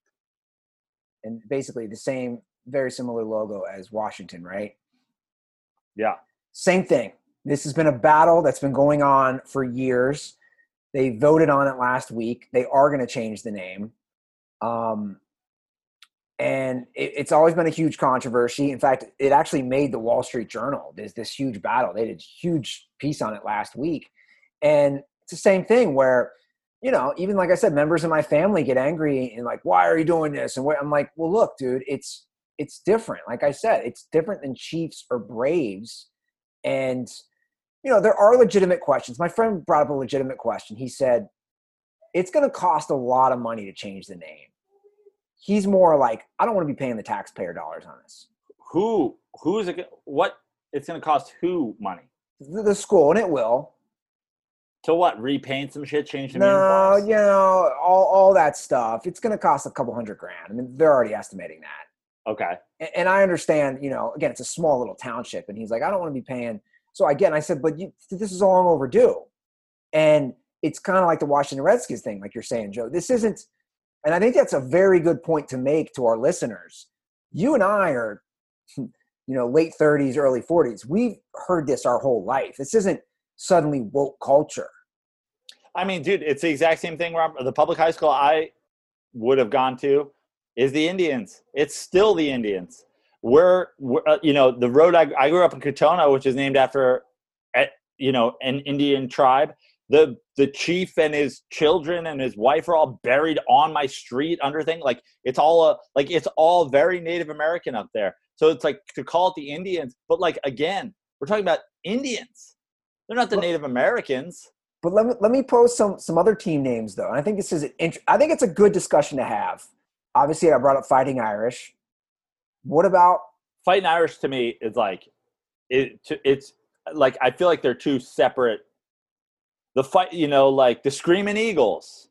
And basically the same, very similar logo as Washington, right? Yeah. Same thing. This has been a battle that's been going on for years. They voted on it last week. They are going to change the name. And it's always been a huge controversy. In fact, it actually made the Wall Street Journal. There's this huge battle. They did a huge piece on it last week. And it's the same thing where, you know, even like I said, members of my family get angry and like, why are you doing this? And I'm like, well, look, dude, it's different. Like I said, it's different than Chiefs or Braves. And, you know, there are legitimate questions. My friend brought up a legitimate question. He said, it's going to cost a lot of money to change the name. He's more like, I don't want to be paying the taxpayer dollars on this. It's going to cost who money? The school, and it will. So what? Repaint some shit, change the name? No, you know, all that stuff. It's going to cost a couple $100,000. I mean, they're already estimating that. Okay. And I understand, you know, again, it's a small little township, and he's like, I don't want to be paying. So again, I said, but this is long overdue. And it's kind of like the Washington Redskins thing, like you're saying, Joe. This isn't, and I think that's a very good point to make to our listeners. You and I are, you know, late 30s, early 40s. We've heard this our whole life. This isn't suddenly woke culture. I mean, dude, it's the exact same thing. The public high school I would have gone to is the Indians. It's still the Indians. We're you know, the road I grew up in Katona, which is named after, you know, an Indian tribe. The chief and his children and his wife are all buried on my street under thing. Like it's all very Native American up there. So it's like to call it the Indians, but like again, we're talking about Indians. They're not the Native Americans. But let me pose some other team names though. And I think this is I think it's a good discussion to have. Obviously, I brought up Fighting Irish. What about Fighting Irish? To me, is like it's like I feel like they're two separate. The fight, you know, like the Screaming Eagles,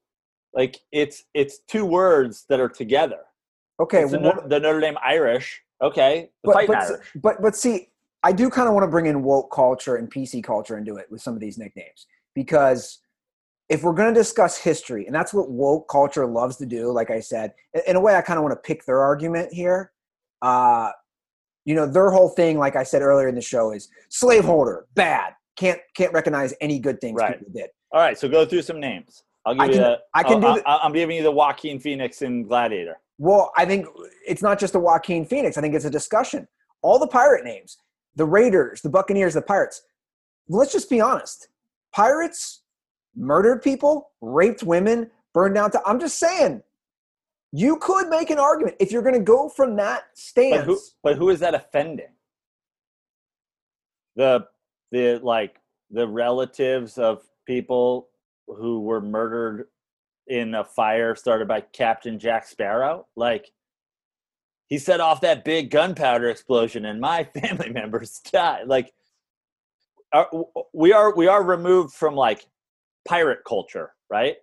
like it's two words that are together. Okay, well, the Notre Dame Irish. Okay, Irish. But see. I do kind of want to bring in woke culture and PC culture into it with some of these nicknames, because if we're going to discuss history, and that's what woke culture loves to do, like I said, in a way, I kind of want to pick their argument here. You know, their whole thing, like I said earlier in the show, is slaveholder, bad, can't recognize any good things right. People did. All right, so go through some names. I'll give you the. I'm giving you the Joaquin Phoenix and Gladiator. Well, I think it's not just the Joaquin Phoenix. I think it's a discussion. All the pirate names. The Raiders, the Buccaneers, the Pirates. Let's just be honest. Pirates murdered people, raped women, burned down – I'm just saying, you could make an argument if you're going to go from that stance. But who is that offending? The relatives of people who were murdered in a fire started by Captain Jack Sparrow? Like – he set off that big gunpowder explosion, and my family members died. Like, we are removed from like pirate culture, right?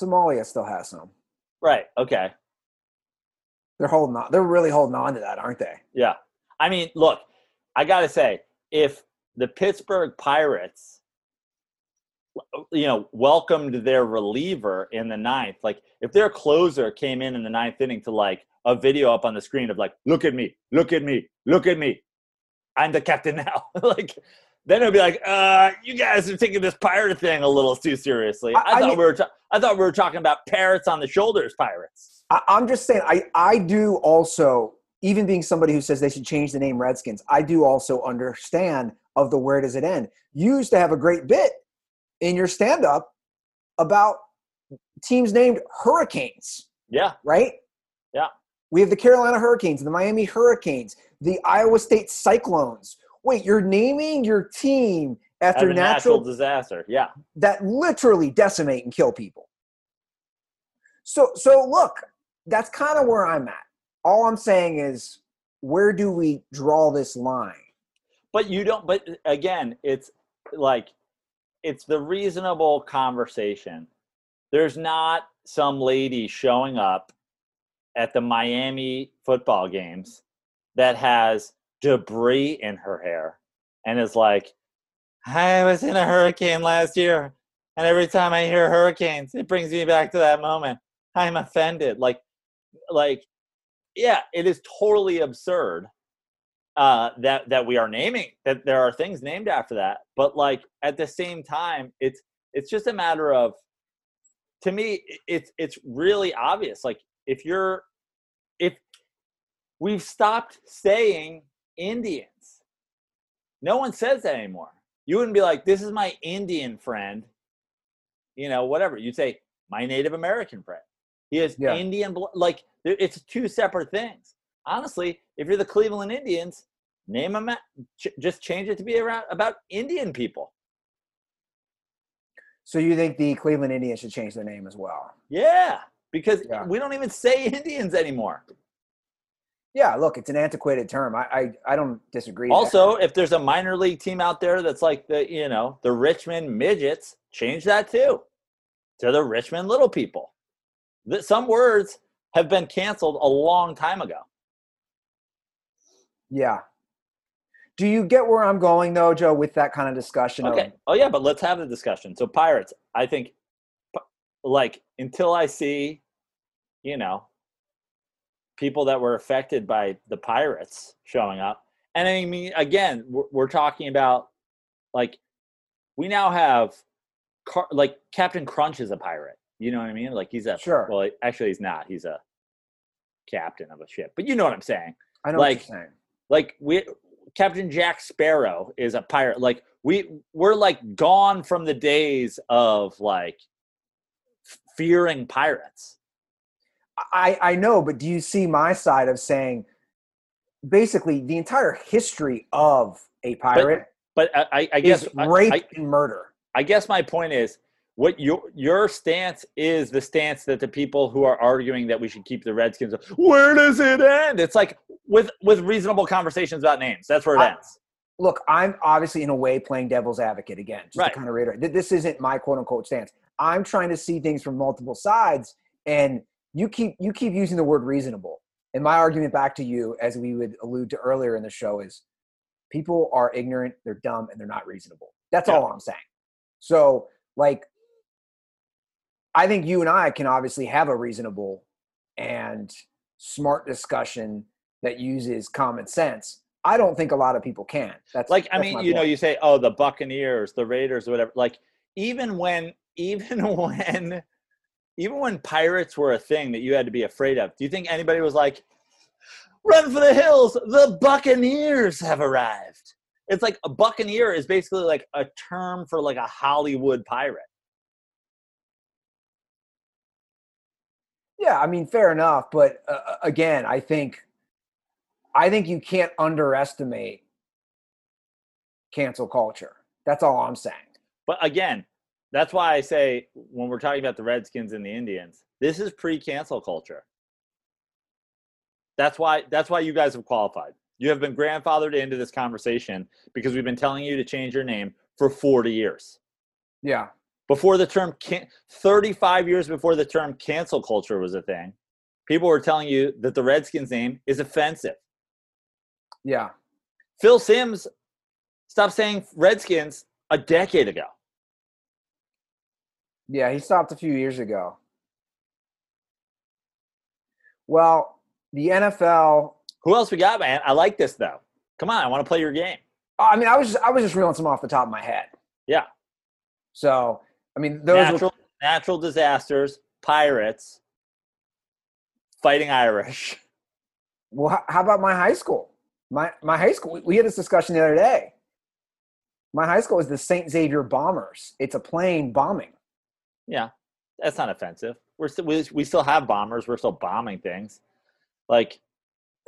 Somalia still has some, right? Okay, they're holding on. They're really holding on to that, aren't they? Yeah, I mean, look, I gotta say, if the Pittsburgh Pirates, you know, welcomed their reliever in the ninth, like if their closer came in the ninth inning to like. A video up on the screen of like, look at me, look at me, look at me. I'm the captain now. Like Then it'll be like, you guys are taking this pirate thing a little too seriously. I thought we were talking about parrots on the shoulders, pirates. I'm just saying, I do also, even being somebody who says they should change the name Redskins, I do also understand of the where does it end. You used to have a great bit in your stand-up about teams named Hurricanes. Yeah. Right? Yeah. We have the Carolina Hurricanes, the Miami Hurricanes, the Iowa State Cyclones. Wait, you're naming your team after natural disaster. Yeah. That literally decimate and kill people. So look, that's kind of where I'm at. All I'm saying is, where do we draw this line? But again, it's like, it's the reasonable conversation. There's not some lady showing up at the Miami football games that has debris in her hair and is like, I was in a hurricane last year, and every time I hear hurricanes, it brings me back to that moment. I'm offended. Like, yeah, it is totally absurd that we are naming, that there are things named after that. But like, at the same time, it's just a matter of, to me, it's really obvious. Like, if we've stopped saying Indians, no one says that anymore. You wouldn't be like, this is my Indian friend, you know, whatever. You'd say, my Native American friend. He has Indian blood. Like, it's two separate things. Honestly, if you're the Cleveland Indians, name them, just change it to be about Indian people. So you think the Cleveland Indians should change their name as well? Yeah, because we don't even say Indians anymore. Yeah, look, it's an antiquated term. I don't disagree. Also, if there's a minor league team out there that's like the Richmond Midgets, change that too to the Richmond Little People. Some words have been canceled a long time ago. Yeah. Do you get where I'm going, though, Joe, with that kind of discussion? Okay. Oh, yeah, but let's have the discussion. So pirates, I think, like, until I see, people that were affected by the pirates showing up. And I mean, again, we're talking about, like, we now have, Captain Crunch is a pirate. You know what I mean? Like, he's a, sure. Well, actually, he's not. He's a captain of a ship. But you know what I'm saying. I know what you're saying. Like, Captain Jack Sparrow is a pirate. Like, we're like gone from the days of like fearing pirates. I know, but do you see my side of saying basically the entire history of a pirate but I guess rape and murder. I guess my point is what your stance is the stance that the people who are arguing that we should keep the Redskins, where does it end? It's like with reasonable conversations about names. That's where it ends. Look, I'm obviously in a way playing devil's advocate again, just to kind of reiterate. This isn't my quote unquote stance. I'm trying to see things from multiple sides, and you keep using the word reasonable. And my argument back to you, as we would allude to earlier in the show, is people are ignorant, they're dumb, and they're not reasonable. That's all I'm saying. So, like, I think you and I can obviously have a reasonable and smart discussion that uses common sense. I don't think a lot of people can. That's like, I mean, you say, oh, the Buccaneers, the Raiders, or whatever. Like, even when pirates were a thing that you had to be afraid of, do you think anybody was like, run for the hills, the Buccaneers have arrived? It's like a Buccaneer is basically like a term for like a Hollywood pirate. Yeah, I mean, fair enough. But again, I think you can't underestimate cancel culture. That's all I'm saying. But again, that's why I say when we're talking about the Redskins and the Indians, this is pre-cancel culture. That's why you guys have qualified. You have been grandfathered into this conversation because we've been telling you to change your name for 40 years. Yeah. 35 years before the term cancel culture was a thing, people were telling you that the Redskins name is offensive. Yeah. Phil Sims stopped saying Redskins a decade ago. Yeah, he stopped a few years ago. Well, the NFL. Who else we got, man? I like this, though. Come on, I want to play your game. I mean, I was just reeling some off the top of my head. Yeah. So, I mean, those natural disasters, pirates, fighting Irish. Well, how about my high school? My high school, we had this discussion the other day. My high school is the St. Xavier Bombers. It's a plane bombing. Yeah, that's not offensive. We still have bombers. We're still bombing things. Like,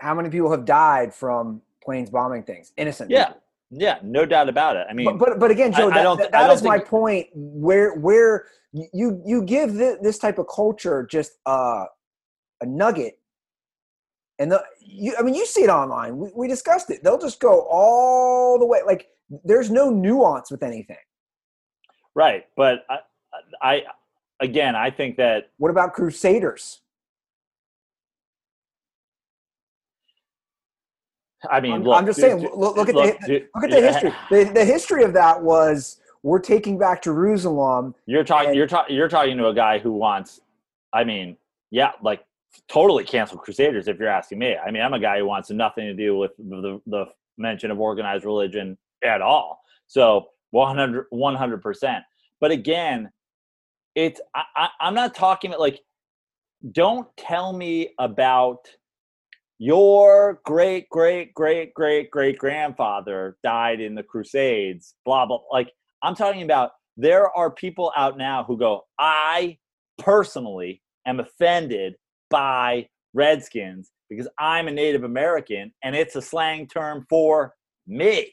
how many people have died from planes bombing things? Innocent. Yeah, people. Yeah, no doubt about it. I mean, but again, Joe, that is my point. Where you give this type of culture just a nugget, and you see it online. We discussed it. They'll just go all the way. Like, there's no nuance with anything. Right, but I think that. What about Crusaders? I mean, I'm just saying, look at the history. The history of that was we're taking back Jerusalem. You're talking to a guy who wants, I mean, yeah, like totally cancel Crusaders if you're asking me. I mean, I'm a guy who wants nothing to do with the mention of organized religion at all. So 100%. But again, it's I'm not talking about, like, don't tell me about your great-great-great-great-great-grandfather died in the Crusades, blah, blah. Like, I'm talking about there are people out now who go, I personally am offended by Redskins because I'm a Native American and it's a slang term for me.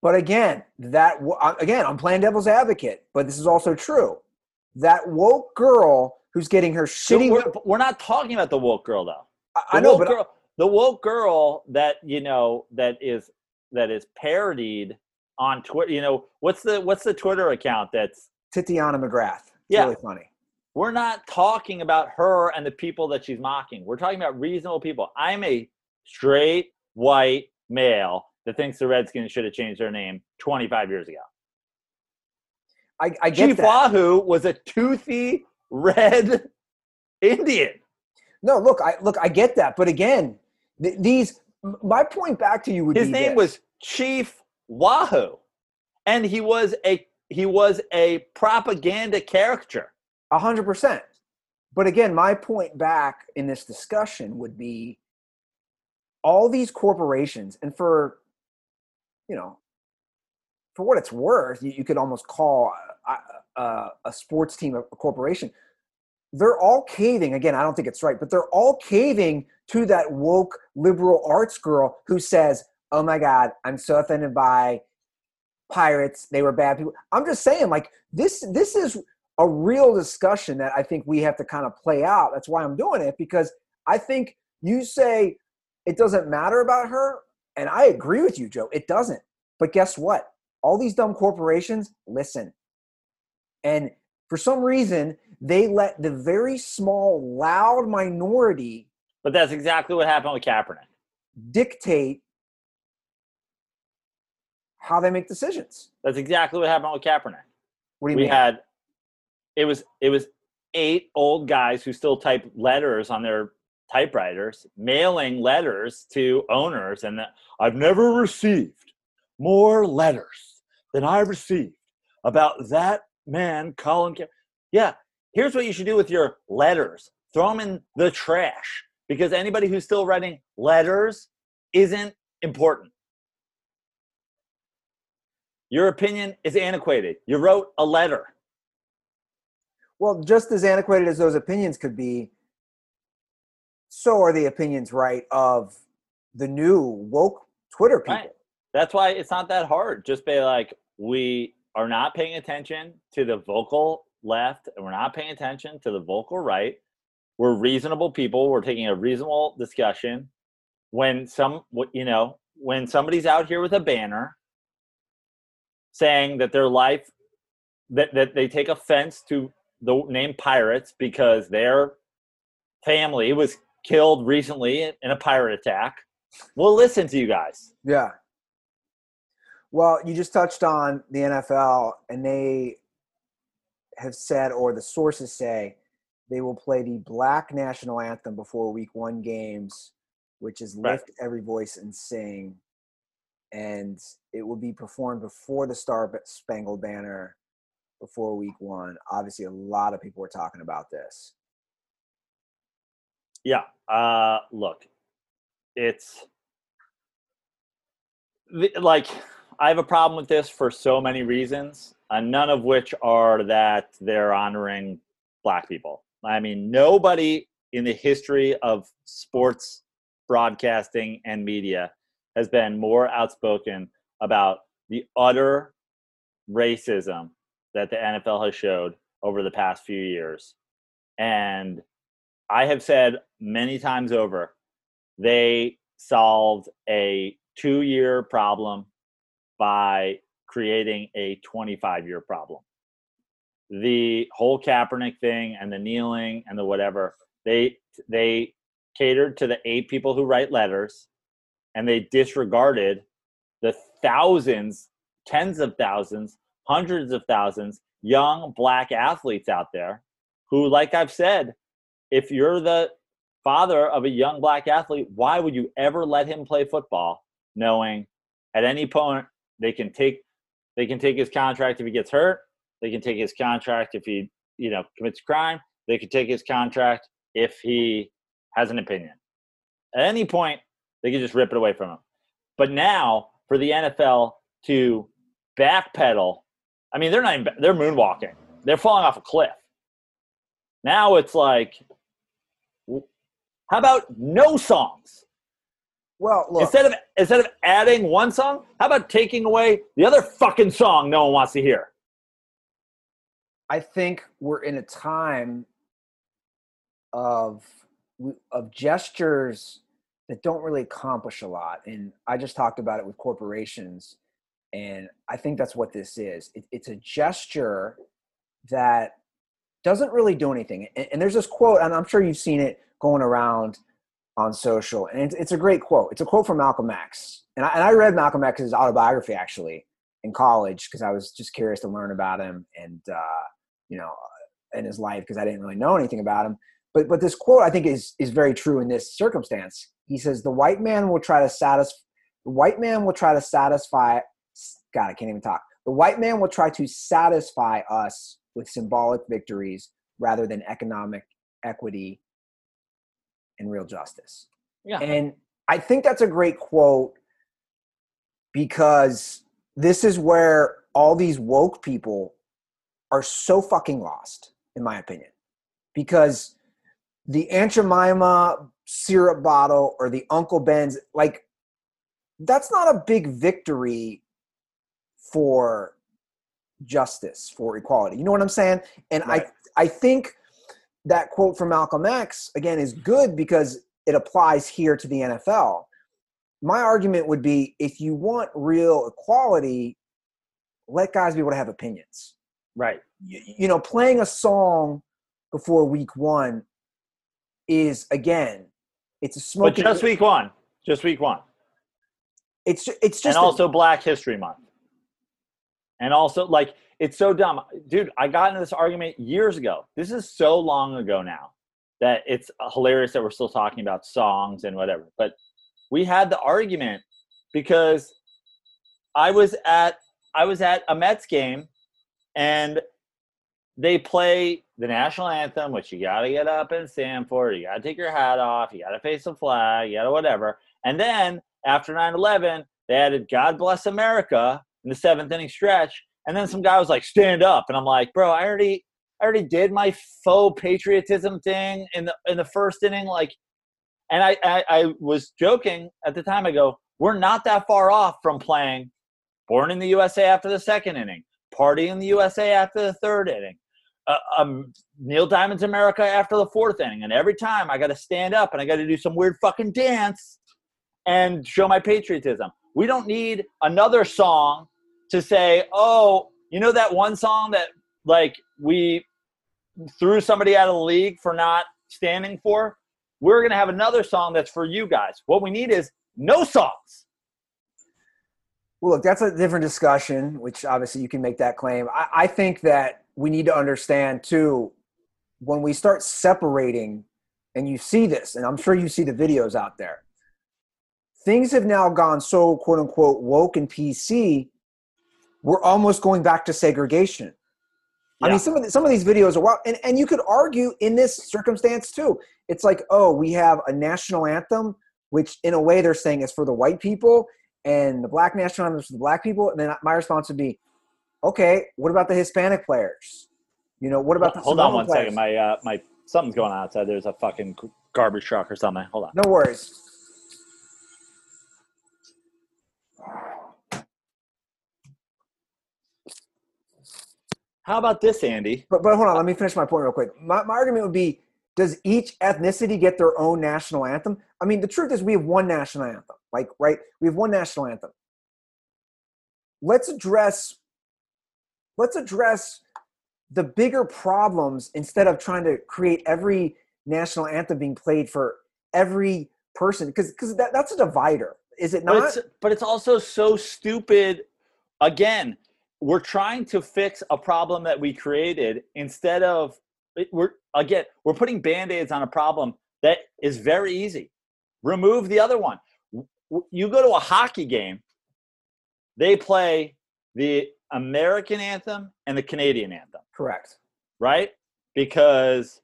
But again, I'm playing devil's advocate, but this is also true. That woke girl who's getting her shitty... We're not talking about the woke girl, though. The woke girl that, you know, that is parodied on Twitter. You know, what's the Twitter account that's Titiana McGrath? It's really funny. We're not talking about her and the people that she's mocking. We're talking about reasonable people. I'm a straight white male that thinks the Redskins should have changed their name 25 years ago. I get Chief that. Wahoo was a toothy red Indian. No, look, I get that. But again, my point back to you would be his name was Chief Wahoo, and he was a propaganda caricature. 100%. But again, my point back in this discussion would be all these corporations, and for, you know, for what it's worth, you could almost call a sports team a corporation. They're all caving. Again, I don't think it's right, but they're all caving to that woke liberal arts girl who says, oh my God, I'm so offended by pirates. They were bad people. I'm just saying, like, this is a real discussion that I think we have to kind of play out. That's why I'm doing it, because I think you say it doesn't matter about her, and I agree with you, Joe. It doesn't. But guess what? All these dumb corporations listen. And for some reason, they let the very small, loud minority. But that's exactly what happened with Kaepernick. Dictate how they make decisions. That's exactly what happened with Kaepernick. What do you mean? It was 8 old guys who still type letters on their typewriters, mailing letters to owners, and I've never received more letters than I received about that man, Colin. Yeah, here's what you should do with your letters. Throw them in the trash, because anybody who's still writing letters isn't important. Your opinion is antiquated. You wrote a letter. Well, just as antiquated as those opinions could be, so are the opinions, right, of the new woke Twitter people. Right. That's why it's not that hard. Just be like, we are not paying attention to the vocal left, and we're not paying attention to the vocal right. We're reasonable people. We're taking a reasonable discussion. When somebody's out here with a banner saying that their life, that they take offense to the name pirates because their family was killed recently in a pirate attack, we'll listen to you guys. Yeah. Well, you just touched on the NFL, and they have said, or the sources say, they will play the black national anthem before week 1 games, which is Lift Every Voice and Sing. and it will be performed before the Star-Spangled Banner, before week 1. Obviously, a lot of people were talking about this. Yeah. Look, it's like I have a problem with this for so many reasons, none of which are that they're honoring Black people. I mean, nobody in the history of sports broadcasting and media has been more outspoken about the utter racism that the NFL has showed over the past few years. And I have said many times over, they solved a 2-year problem by creating a 25-year problem. The whole Kaepernick thing and the kneeling and the whatever, they catered to the 8 people who write letters, and they disregarded the thousands, tens of thousands, hundreds of thousands, young Black athletes out there who, like I've said, if you're the father of a young Black athlete, why would you ever let him play football, knowing at any point they can take his contract if he gets hurt, they can take his contract if he, commits crime, they can take his contract if he has an opinion. At any point, they can just rip it away from him. But now, for the NFL to backpedal, I mean, they're moonwalking. They're falling off a cliff. Now it's like, how about no songs? Well, look. Instead of adding one song, how about taking away the other fucking song no one wants to hear? I think we're in a time of gestures that don't really accomplish a lot. And I just talked about it with corporations, and I think that's what this is. It's a gesture that doesn't really do anything. And there's this quote, and I'm sure you've seen it going around on social, and it's a great quote. It's a quote from Malcolm X. And I read Malcolm X's autobiography, actually, in college, because I was just curious to learn about him and, in his life, because I didn't really know anything about him. But this quote, I think, is very true in this circumstance. He says, The white man will try to satisfy us with symbolic victories rather than economic equity and real justice. Yeah. And I think that's a great quote, because this is where all these woke people are so fucking lost, in my opinion, because the Aunt Jemima syrup bottle or the Uncle Ben's, like, that's not a big victory for justice, for equality. You know what I'm saying? And right. I think that quote from Malcolm X, again, is good because it applies here to the NFL. My argument would be, if you want real equality, let guys be able to have opinions. Right. Playing a song before week 1 is, again, it's a smoke. But just week 1. Just week 1. It's just. And also Black History Month. And also, like, it's so dumb. Dude, I got into this argument years ago. This is so long ago now that it's hilarious that we're still talking about songs and whatever. But we had the argument because I was at a Mets game, and they play the national anthem, which you got to get up and stand for. You got to take your hat off. You got to face the flag. You got to whatever. And then after 9/11, they added "God Bless America" in the 7th inning stretch. And then some guy was like, "Stand up," and I'm like, "Bro, I already did my faux patriotism thing in the 1st inning." Like, and I was joking at the time. I go, "We're not that far off from playing Born in the USA after the 2nd inning, Party in the USA after the 3rd inning." Neil Diamond's America after the 4th inning. And every time I got to stand up and I got to do some weird fucking dance and show my patriotism. We don't need another song to say, oh, that one song that, like, we threw somebody out of the league for not standing for? We're going to have another song that's for you guys. What we need is no songs. Well, look, that's a different discussion, which obviously you can make that claim. I think that we need to understand, too, when we start separating, and you see this, and I'm sure you see the videos out there, things have now gone so quote unquote woke and PC, we're almost going back to segregation. Yeah. I mean, some of these videos are wild. And you could argue in this circumstance too. It's like, oh, we have a national anthem, which in a way they're saying is for the white people, and the black national anthem is for the black people. And then my response would be, okay, what about the Hispanic players? You know, what about the Hold on one players? Second. My something's going on outside. There's a fucking garbage truck or something. Hold on. No worries. How about this, Andy? But hold on, let me finish my point real quick. My argument would be, does each ethnicity get their own national anthem? I mean, the truth is we have one national anthem, like, right? We have one national anthem. Let's address the bigger problems instead of trying to create every national anthem being played for every person, because that's a divider, is it not? But it's also so stupid. Again, we're trying to fix a problem that we created instead of we're putting Band-Aids on a problem that is very easy. Remove the other one. You go to a hockey game, they play the American anthem and the Canadian anthem. Correct. Right? Because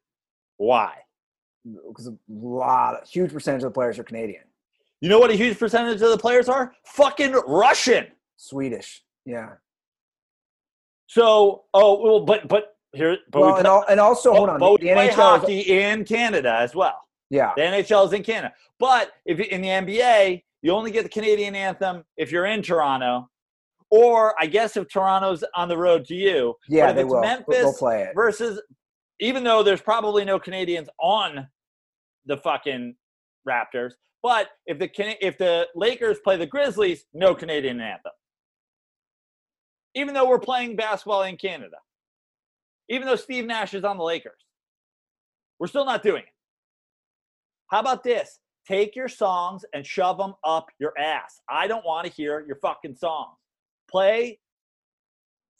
why? Because huge percentage of the players are Canadian. You know what a huge percentage of the players are? Fucking Russian. Swedish. Yeah. So, we play hockey in Canada as well. Yeah. The NHL is in Canada. But if in the NBA, you only get the Canadian anthem if you're in Toronto, or I guess if Toronto's on the road to you. Yeah, but if they will. Memphis we'll play it. Versus, even though there's probably no Canadians on the fucking Raptors, but if the Lakers play the Grizzlies, no Canadian anthem. Even though we're playing basketball in Canada, even though Steve Nash is on the Lakers, we're still not doing it. How about this? Take your songs and shove them up your ass. I don't want to hear your fucking songs. Play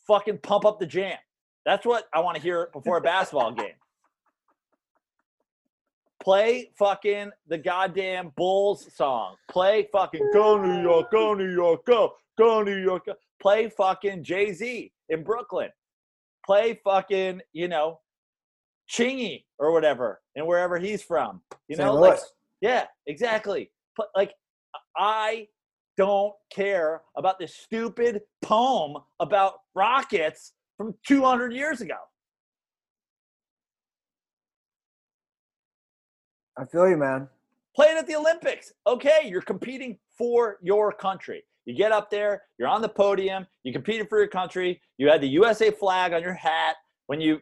fucking Pump Up the Jam. That's what I want to hear before a basketball game. Play fucking the goddamn Bulls song. Play fucking Go New York, Go New York, Go. Go New York, go. Play fucking Jay-Z in Brooklyn. Play fucking, Chingy or whatever, and wherever he's from. Yeah, exactly. Like, I don't care about this stupid poem about rockets from 200 years ago. I feel you, man. Play it at the Olympics. Okay, you're competing for your country. You get up there, you're on the podium, you competed for your country, you had the USA flag on your hat when you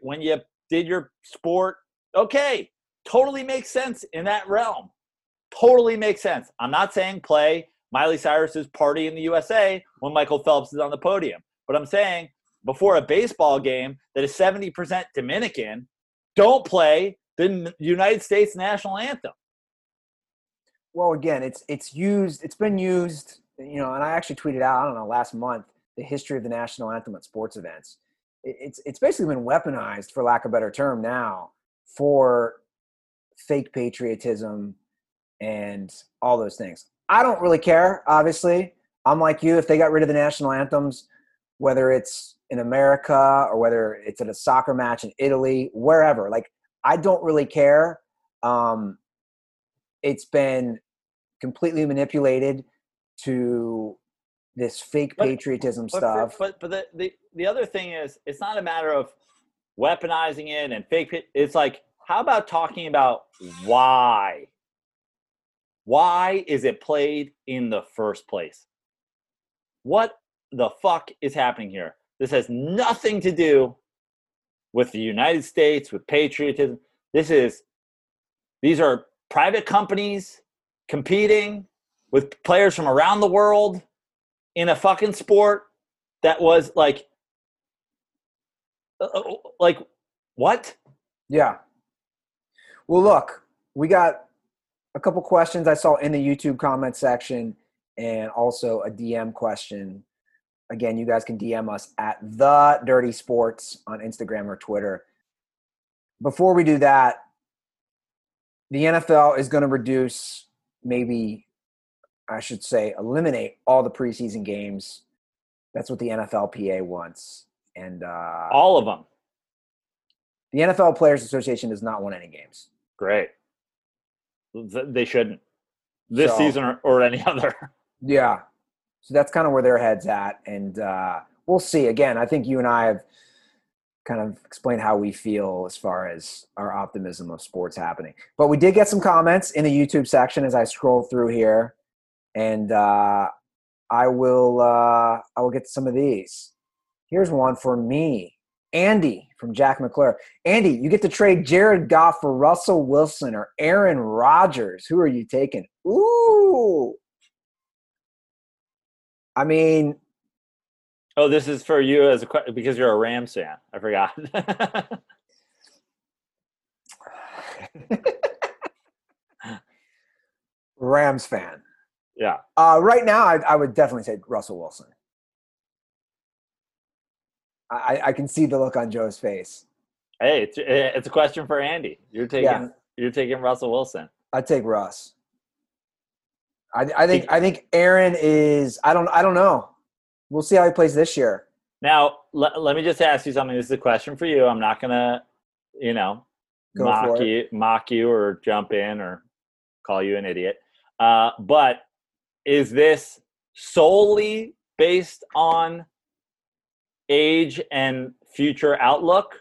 did your sport. Okay, totally makes sense in that realm. Totally makes sense. I'm not saying play Miley Cyrus's Party in the USA when Michael Phelps is on the podium. But I'm saying before a baseball game that is 70% Dominican, don't play the United States national anthem. Well, again, it's been used – and I actually tweeted out, last month, the history of the national anthem at sports events. It's basically been weaponized, for lack of a better term now, for fake patriotism and all those things. I don't really care, obviously. I'm like you. If they got rid of the national anthems, whether it's in America or whether it's at a soccer match in Italy, wherever, like, I don't really care. It's been completely manipulated to this fake patriotism stuff. But the other thing is, it's not a matter of weaponizing it and fake it. It's like, how about talking about why? Why is it played in the first place? What the fuck is happening here? This has nothing to do with the United States, with patriotism. These are private companies competing with players from around the world in a fucking sport that was like what? Yeah. Well, look, we got a couple questions I saw in the YouTube comment section and also a DM question. Again, you guys can DM us at The Dirty Sports on Instagram or Twitter. Before we do that, the NFL is going to reduce maybe – I should say eliminate all the preseason games. That's what the NFLPA wants. And all of them. The NFL Players Association does not want any games. Great. They shouldn't. This season or any other. Yeah. So that's kind of where their head's at. And we'll see. Again, I think you and I have kind of explained how we feel as far as our optimism of sports happening. But we did get some comments in the YouTube section as I scroll through here. And I will get to some of these. Here's one for me. Andy from Jack McClure. Andy, you get to trade Jared Goff for Russell Wilson or Aaron Rodgers. Who are you taking? Ooh. I mean. Oh, this is for you as a because you're a Rams fan. I forgot. Rams fan. Yeah. Right now, I would definitely say Russell Wilson. I can see the look on Joe's face. Hey, it's a question for Andy. You're taking Russell Wilson. I'd take Russ. I think Aaron is. I don't know. We'll see how he plays this year. Now, let me just ask you something. This is a question for you. I'm not gonna, mock you or jump in or call you an idiot. But is this solely based on age and future outlook,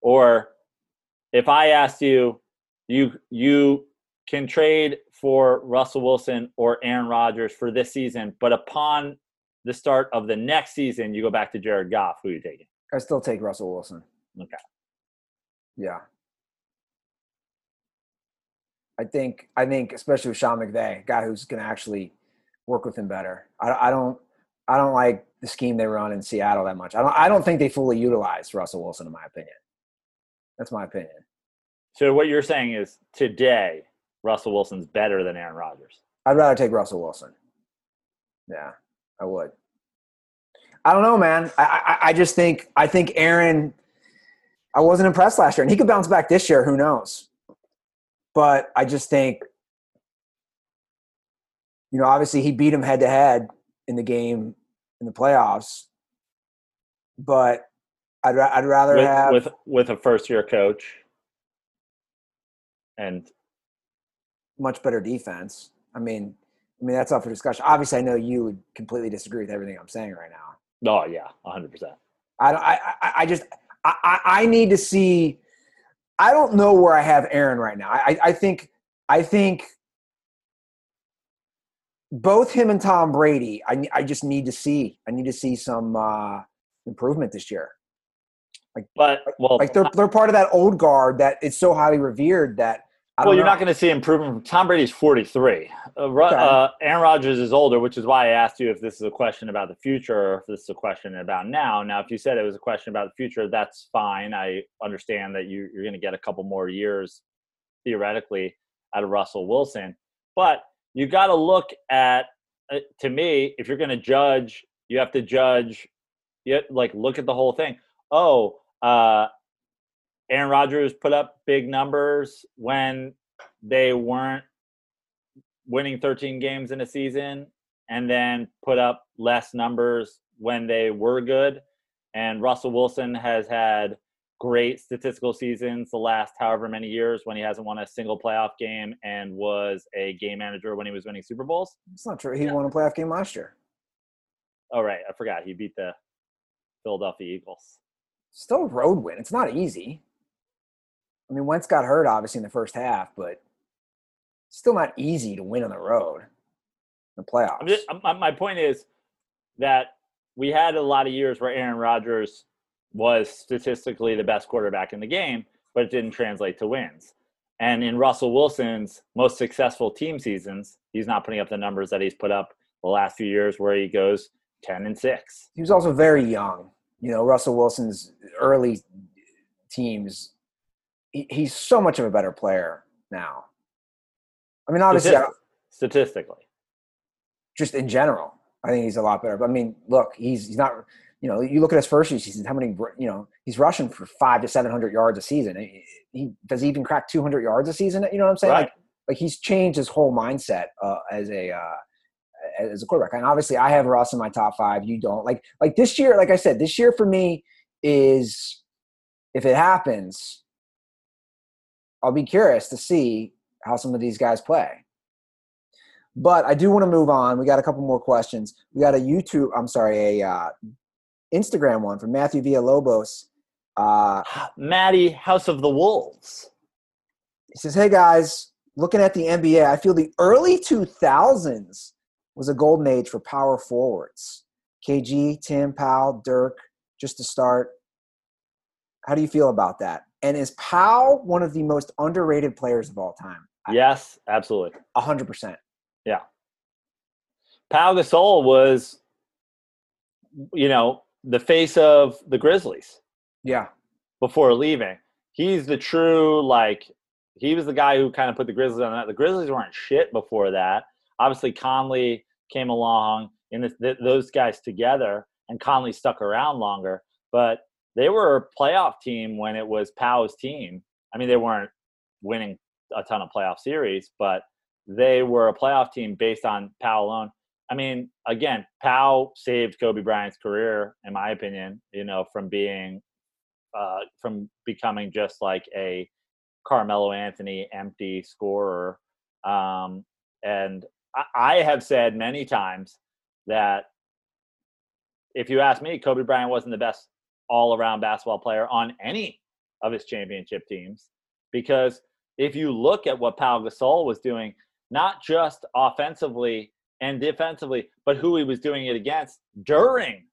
or if I asked you, you can trade for Russell Wilson or Aaron Rodgers for this season, but upon the start of the next season, you go back to Jared Goff, who are you taking? I still take Russell Wilson. Okay. Yeah. I think especially with Sean McVay, guy who's going to actually work with him better. I don't like the scheme they run in Seattle that much. I don't think they fully utilized Russell Wilson, in my opinion. That's my opinion. So what you're saying is today, Russell Wilson's better than Aaron Rodgers. I'd rather take Russell Wilson. Yeah, I would. I don't know, man. I think Aaron. I wasn't impressed last year, and he could bounce back this year. Who knows? But I just think, obviously he beat him head to head in the game. In the playoffs, but I'd rather have with a first-year coach and much better defense. I mean that's up for discussion. Obviously, I know you would completely disagree with everything I'm saying right now. Oh yeah, 100%. I need to see. I don't know where I have Aaron right now. I think. Both him and Tom Brady, I just need to see. I need to see some improvement this year. They're part of that old guard that is so highly revered that you're not going to see improvement. Tom Brady's 43. Aaron Rodgers is older, which is why I asked you if this is a question about the future or if this is a question about now. Now, if you said it was a question about the future, that's fine. I understand that you're going to get a couple more years theoretically out of Russell Wilson, but you got to look at, to me, if you're going to judge, you have to judge, look at the whole thing. Oh, Aaron Rodgers put up big numbers when they weren't winning 13 games in a season and then put up less numbers when they were good. And Russell Wilson has had great statistical seasons the last however many years when he hasn't won a single playoff game and was a game manager when he was winning Super Bowls. It's not true. He won a playoff game last year. Oh, right. I forgot. He beat the Philadelphia Eagles. Still a road win. It's not easy. I mean, Wentz got hurt, obviously, in the first half, but still not easy to win on the road in the playoffs. My point is that we had a lot of years where Aaron Rodgers was statistically the best quarterback in the game, but it didn't translate to wins. And in Russell Wilson's most successful team seasons, he's not putting up the numbers that he's put up the last few years where he goes 10-6. He was also very young. Russell Wilson's early teams, he's so much of a better player now. I mean, obviously. Statistically. Just in general. I think he's a lot better. But, I mean, look, he's not – you look at his first few seasons, how many, he's rushing for 500 to 700 yards a season. He does he even crack 200 yards a season? You know what I'm saying? Right. Like he's changed his whole mindset as a as a quarterback. And obviously I have Russ in my top five. You don't. Like this year, like I said, this year for me is, if it happens, I'll be curious to see how some of these guys play. But I do want to move on. We got a couple more questions. We got a Instagram one from Matthew Villalobos. Maddie, House of the Wolves. He says, hey guys, looking at the NBA, I feel the early 2000s was a golden age for power forwards. KG, Tim, Powell, Dirk, just to start. How do you feel about that? And is Powell one of the most underrated players of all time? Yes, absolutely. 100%. Yeah. Pau Gasol was, the face of the Grizzlies. Yeah. Before leaving. He's the true, he was the guy who kind of put the Grizzlies on that. The Grizzlies weren't shit before that. Obviously, Conley came along and those guys together, and Conley stuck around longer. But they were a playoff team when it was Pau's team. I mean, they weren't winning a ton of playoff series, but they were a playoff team based on Powell alone. I mean, again, Powell saved Kobe Bryant's career, in my opinion, from becoming just like a Carmelo Anthony empty scorer. And I have said many times that if you ask me, Kobe Bryant wasn't the best all-around basketball player on any of his championship teams, because if you look at what Pau Gasol was doing, not just offensively and defensively, but who he was doing it against during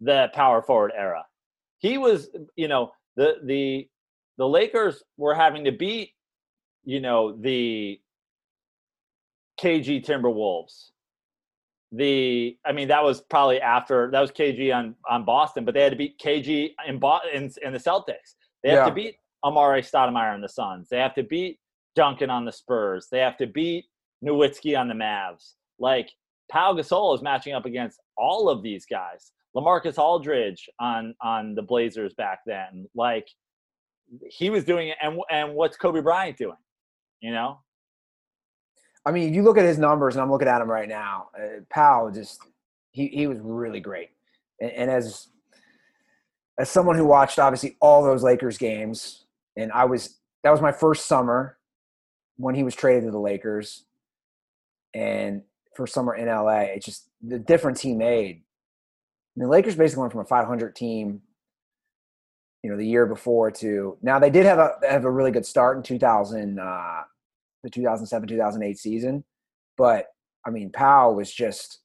the power forward era. He was, the Lakers were having to beat, the KG Timberwolves. That was probably after, that was KG on Boston, but they had to beat KG in the Celtics. They had to beat Amari Stoudemire on the Suns. They have to beat Duncan on the Spurs. They have to beat Nowitzki on the Mavs. Pau Gasol is matching up against all of these guys. LaMarcus Aldridge on the Blazers back then. He was doing it. And what's Kobe Bryant doing? You look at his numbers, and I'm looking at him right now. Pau just – he was really great. And as someone who watched, obviously, all those Lakers games, and that was my first summer when he was traded to the Lakers, and first summer in LA, it's just the difference he made. And the Lakers basically went from a 500 team, the year before to now. They did have a really good start in 2007-2008 season, but Powell was just,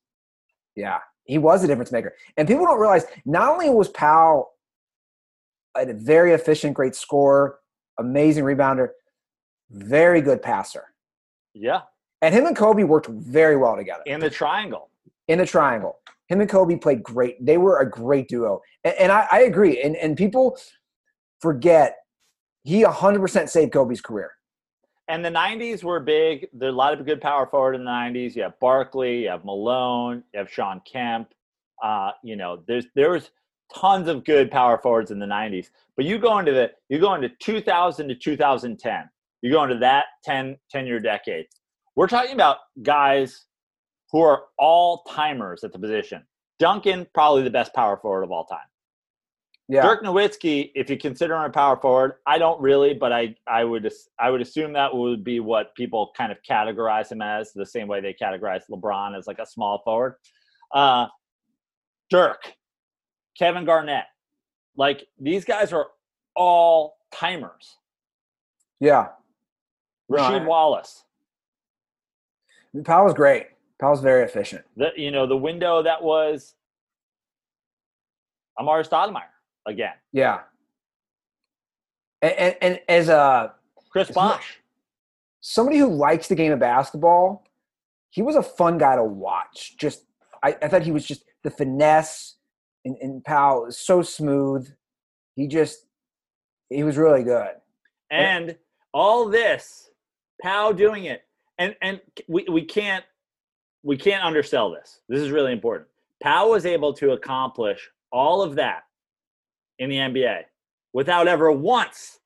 he was a difference maker. And people don't realize, not only was Powell a very efficient, great scorer, amazing rebounder, very good passer. Yeah. And him and Kobe worked very well together. In the triangle. Him and Kobe played great. They were a great duo. And I agree. And people forget he 100% saved Kobe's career. And the 90s were big. There are a lot of good power forward in the 90s. You have Barkley, you have Malone, you have Sean Kemp. There was tons of good power forwards in the 90s. But you go into 2000 to 2010. You go into that 10-year decade. We're talking about guys who are all-timers at the position. Duncan, probably the best power forward of all time. Yeah. Dirk Nowitzki, if you consider him a power forward, I don't really, but I would assume that would be what people kind of categorize him as, the same way they categorize LeBron as a small forward. Dirk, Kevin Garnett, these guys are all-timers. Yeah. Rasheed Wallace. Powell's great. Powell's very efficient. The window that was Amari Stoudemire again. Yeah. And as a Chris Bosh, somebody who likes the game of basketball, he was a fun guy to watch. Just I thought he was just the finesse, and Powell is so smooth. He was really good. And all this, Powell doing it, and we can't undersell this. This is really important. Powell was able to accomplish all of that in the NBA without ever once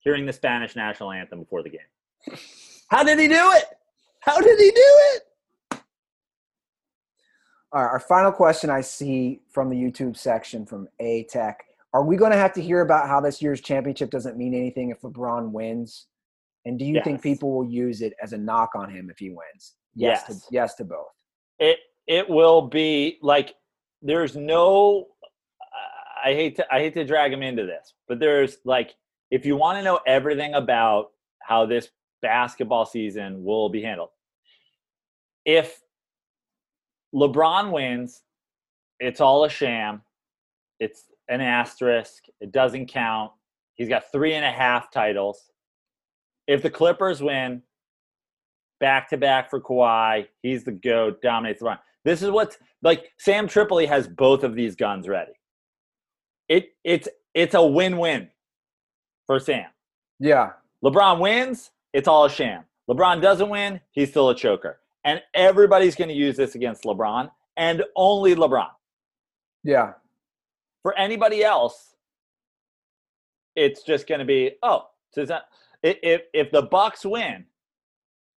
hearing the Spanish national anthem before the game. How did he do it? Our final question I see from the YouTube section from A Tech. Are we going to have to hear about how this year's championship doesn't mean anything if LeBron wins? And do you think people will use it as a knock on him if he wins? Yes to both. It will be like there's no – I hate to drag him into this, but there's like if you want to know everything about how this basketball season will be handled, if LeBron wins, it's all a sham. It's an asterisk. It doesn't count. He's got 3.5 titles. If the Clippers win, back-to-back for Kawhi, he's the GOAT, dominates the run. This is what's – like Sam Tripoli has both of these guns ready. It's a win-win for Sam. Yeah. LeBron wins, it's all a sham. LeBron doesn't win, he's still a choker. And everybody's going to use this against LeBron and only LeBron. Yeah. For anybody else, it's just going to be, if the Bucks win,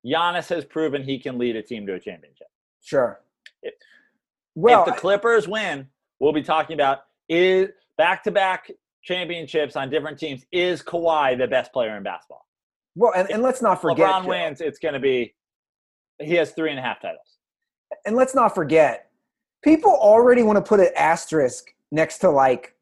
Giannis has proven he can lead a team to a championship. Sure. If the Clippers win, we'll be talking about is back-to-back championships on different teams. Is Kawhi the best player in basketball? Well, and let's not forget. LeBron wins, it's going to be he has 3.5 titles. And let's not forget, people already want to put an asterisk next to, like,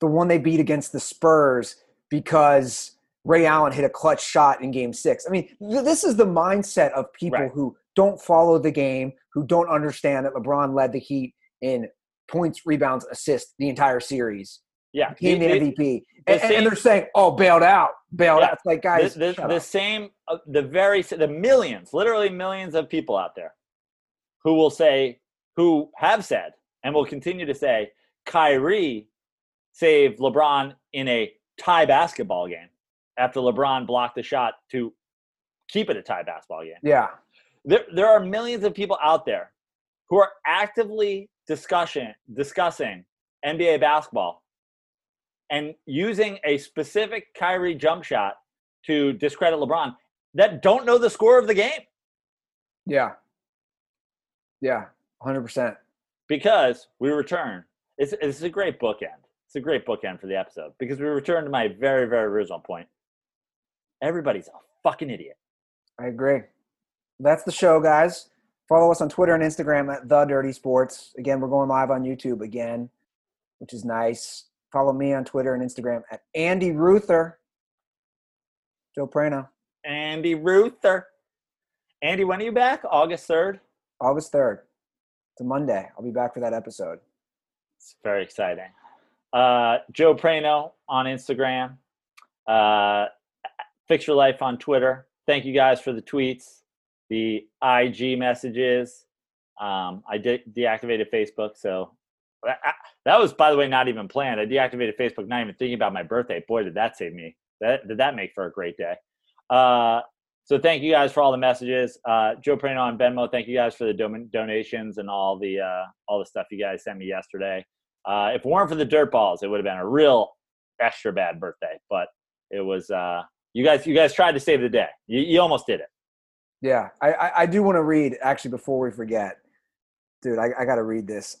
the one they beat against the Spurs because Ray Allen hit a clutch shot in Game 6. I mean, this is the mindset of people who don't follow the game, who don't understand that LeBron led the Heat in points, rebounds, assists the entire series. Yeah. Became the MVP. And they're saying, bailed out. It's like, guys, the millions, literally millions of people out there who will say, who have said, and will continue to say, Kyrie saved LeBron in a tie basketball game after LeBron blocked the shot to keep it a tie basketball game. Yeah. There are millions of people out there who are actively discussing NBA basketball and using a specific Kyrie jump shot to discredit LeBron that don't know the score of the game. Yeah. Yeah, 100%. Because we return. It's a great bookend. It's a great bookend for the episode because we return to my very, very original point. Everybody's a fucking idiot. I agree. That's the show, guys. Follow us on Twitter and Instagram at The Dirty Sports. Again, we're going live on YouTube again, which is nice. Follow me on Twitter and Instagram at Andy Ruther. Joe Prano. Andy Ruther. Andy, when are you back? August 3rd? August 3rd. It's a Monday. I'll be back for that episode. It's very exciting. Joe Prano on Instagram. Fix Your Life on Twitter. Thank you guys for the tweets, the IG messages. I deactivated Facebook. So that was, by the way, not even planned. I deactivated Facebook, not even thinking about my birthday. Boy, did that save me. Did that make for a great day. So thank you guys for all the messages. Joe Prano on Venmo. Thank you guys for the donations and all the stuff you guys sent me yesterday. If it weren't for the dirt balls, it would have been a real extra bad birthday. But it was you guys tried to save the day. You almost did it. Yeah, I do want to read actually before we forget, dude. I got to read this.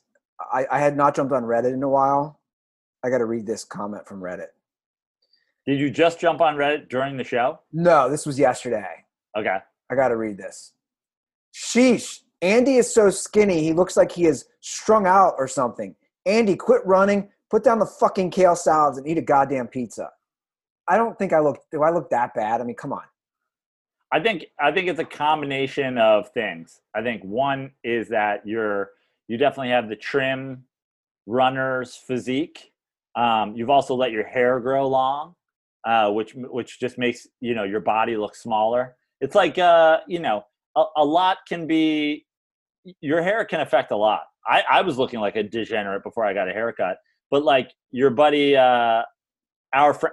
I had not jumped on Reddit in a while. I got to read this comment from Reddit. Did you just jump on Reddit during the show? No, this was yesterday. Okay. I got to read this. Sheesh, Andy is so skinny, he looks like he is strung out or something. Andy, quit running, put down the fucking kale salads, and eat a goddamn pizza. I don't think do I look that bad? I mean, come on. I think it's a combination of things. I think one is that you definitely have the trim runner's physique. You've also let your hair grow long. Which just makes, your body look smaller. It's like, a lot can be, your hair can affect a lot. I was looking like a degenerate before I got a haircut, but like your buddy, our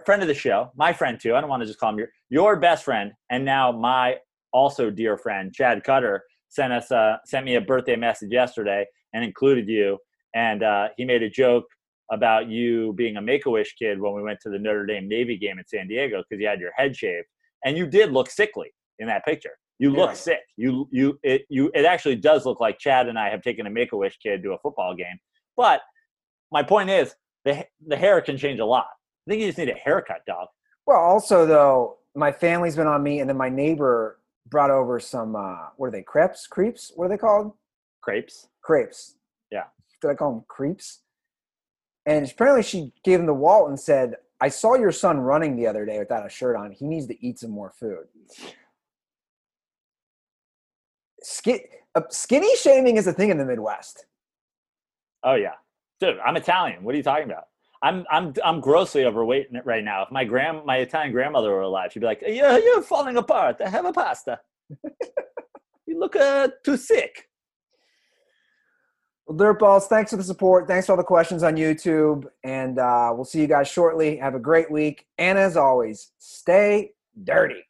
friend of the show, my friend too, I don't want to just call him your best friend. And now my also dear friend, Chad Cutter, sent me a birthday message yesterday and included you. And, he made a joke about you being a Make-A-Wish kid when we went to the Notre Dame Navy game in San Diego because you had your head shaved. And you did look sickly in that picture. You look sick. It actually does look like Chad and I have taken a Make-A-Wish kid to a football game. But my point is the hair can change a lot. I think you just need a haircut, dog. Well, also though, my family's been on me, and then my neighbor brought over some what are they? Crepes? What are they called? Crepes. Yeah. Did I call them creeps? And apparently she gave him the wallet and said, "I saw your son running the other day without a shirt on. He needs to eat some more food." Skinny shaming is a thing in the Midwest. Oh yeah, dude, I'm Italian. What are you talking about? I'm grossly overweight right now. If my Italian grandmother were alive, she'd be like, "Yeah, you're falling apart. I have a pasta. You look too sick." Well, Dirtballs, thanks for the support. Thanks for all the questions on YouTube, and we'll see you guys shortly. Have a great week, and as always, stay dirty.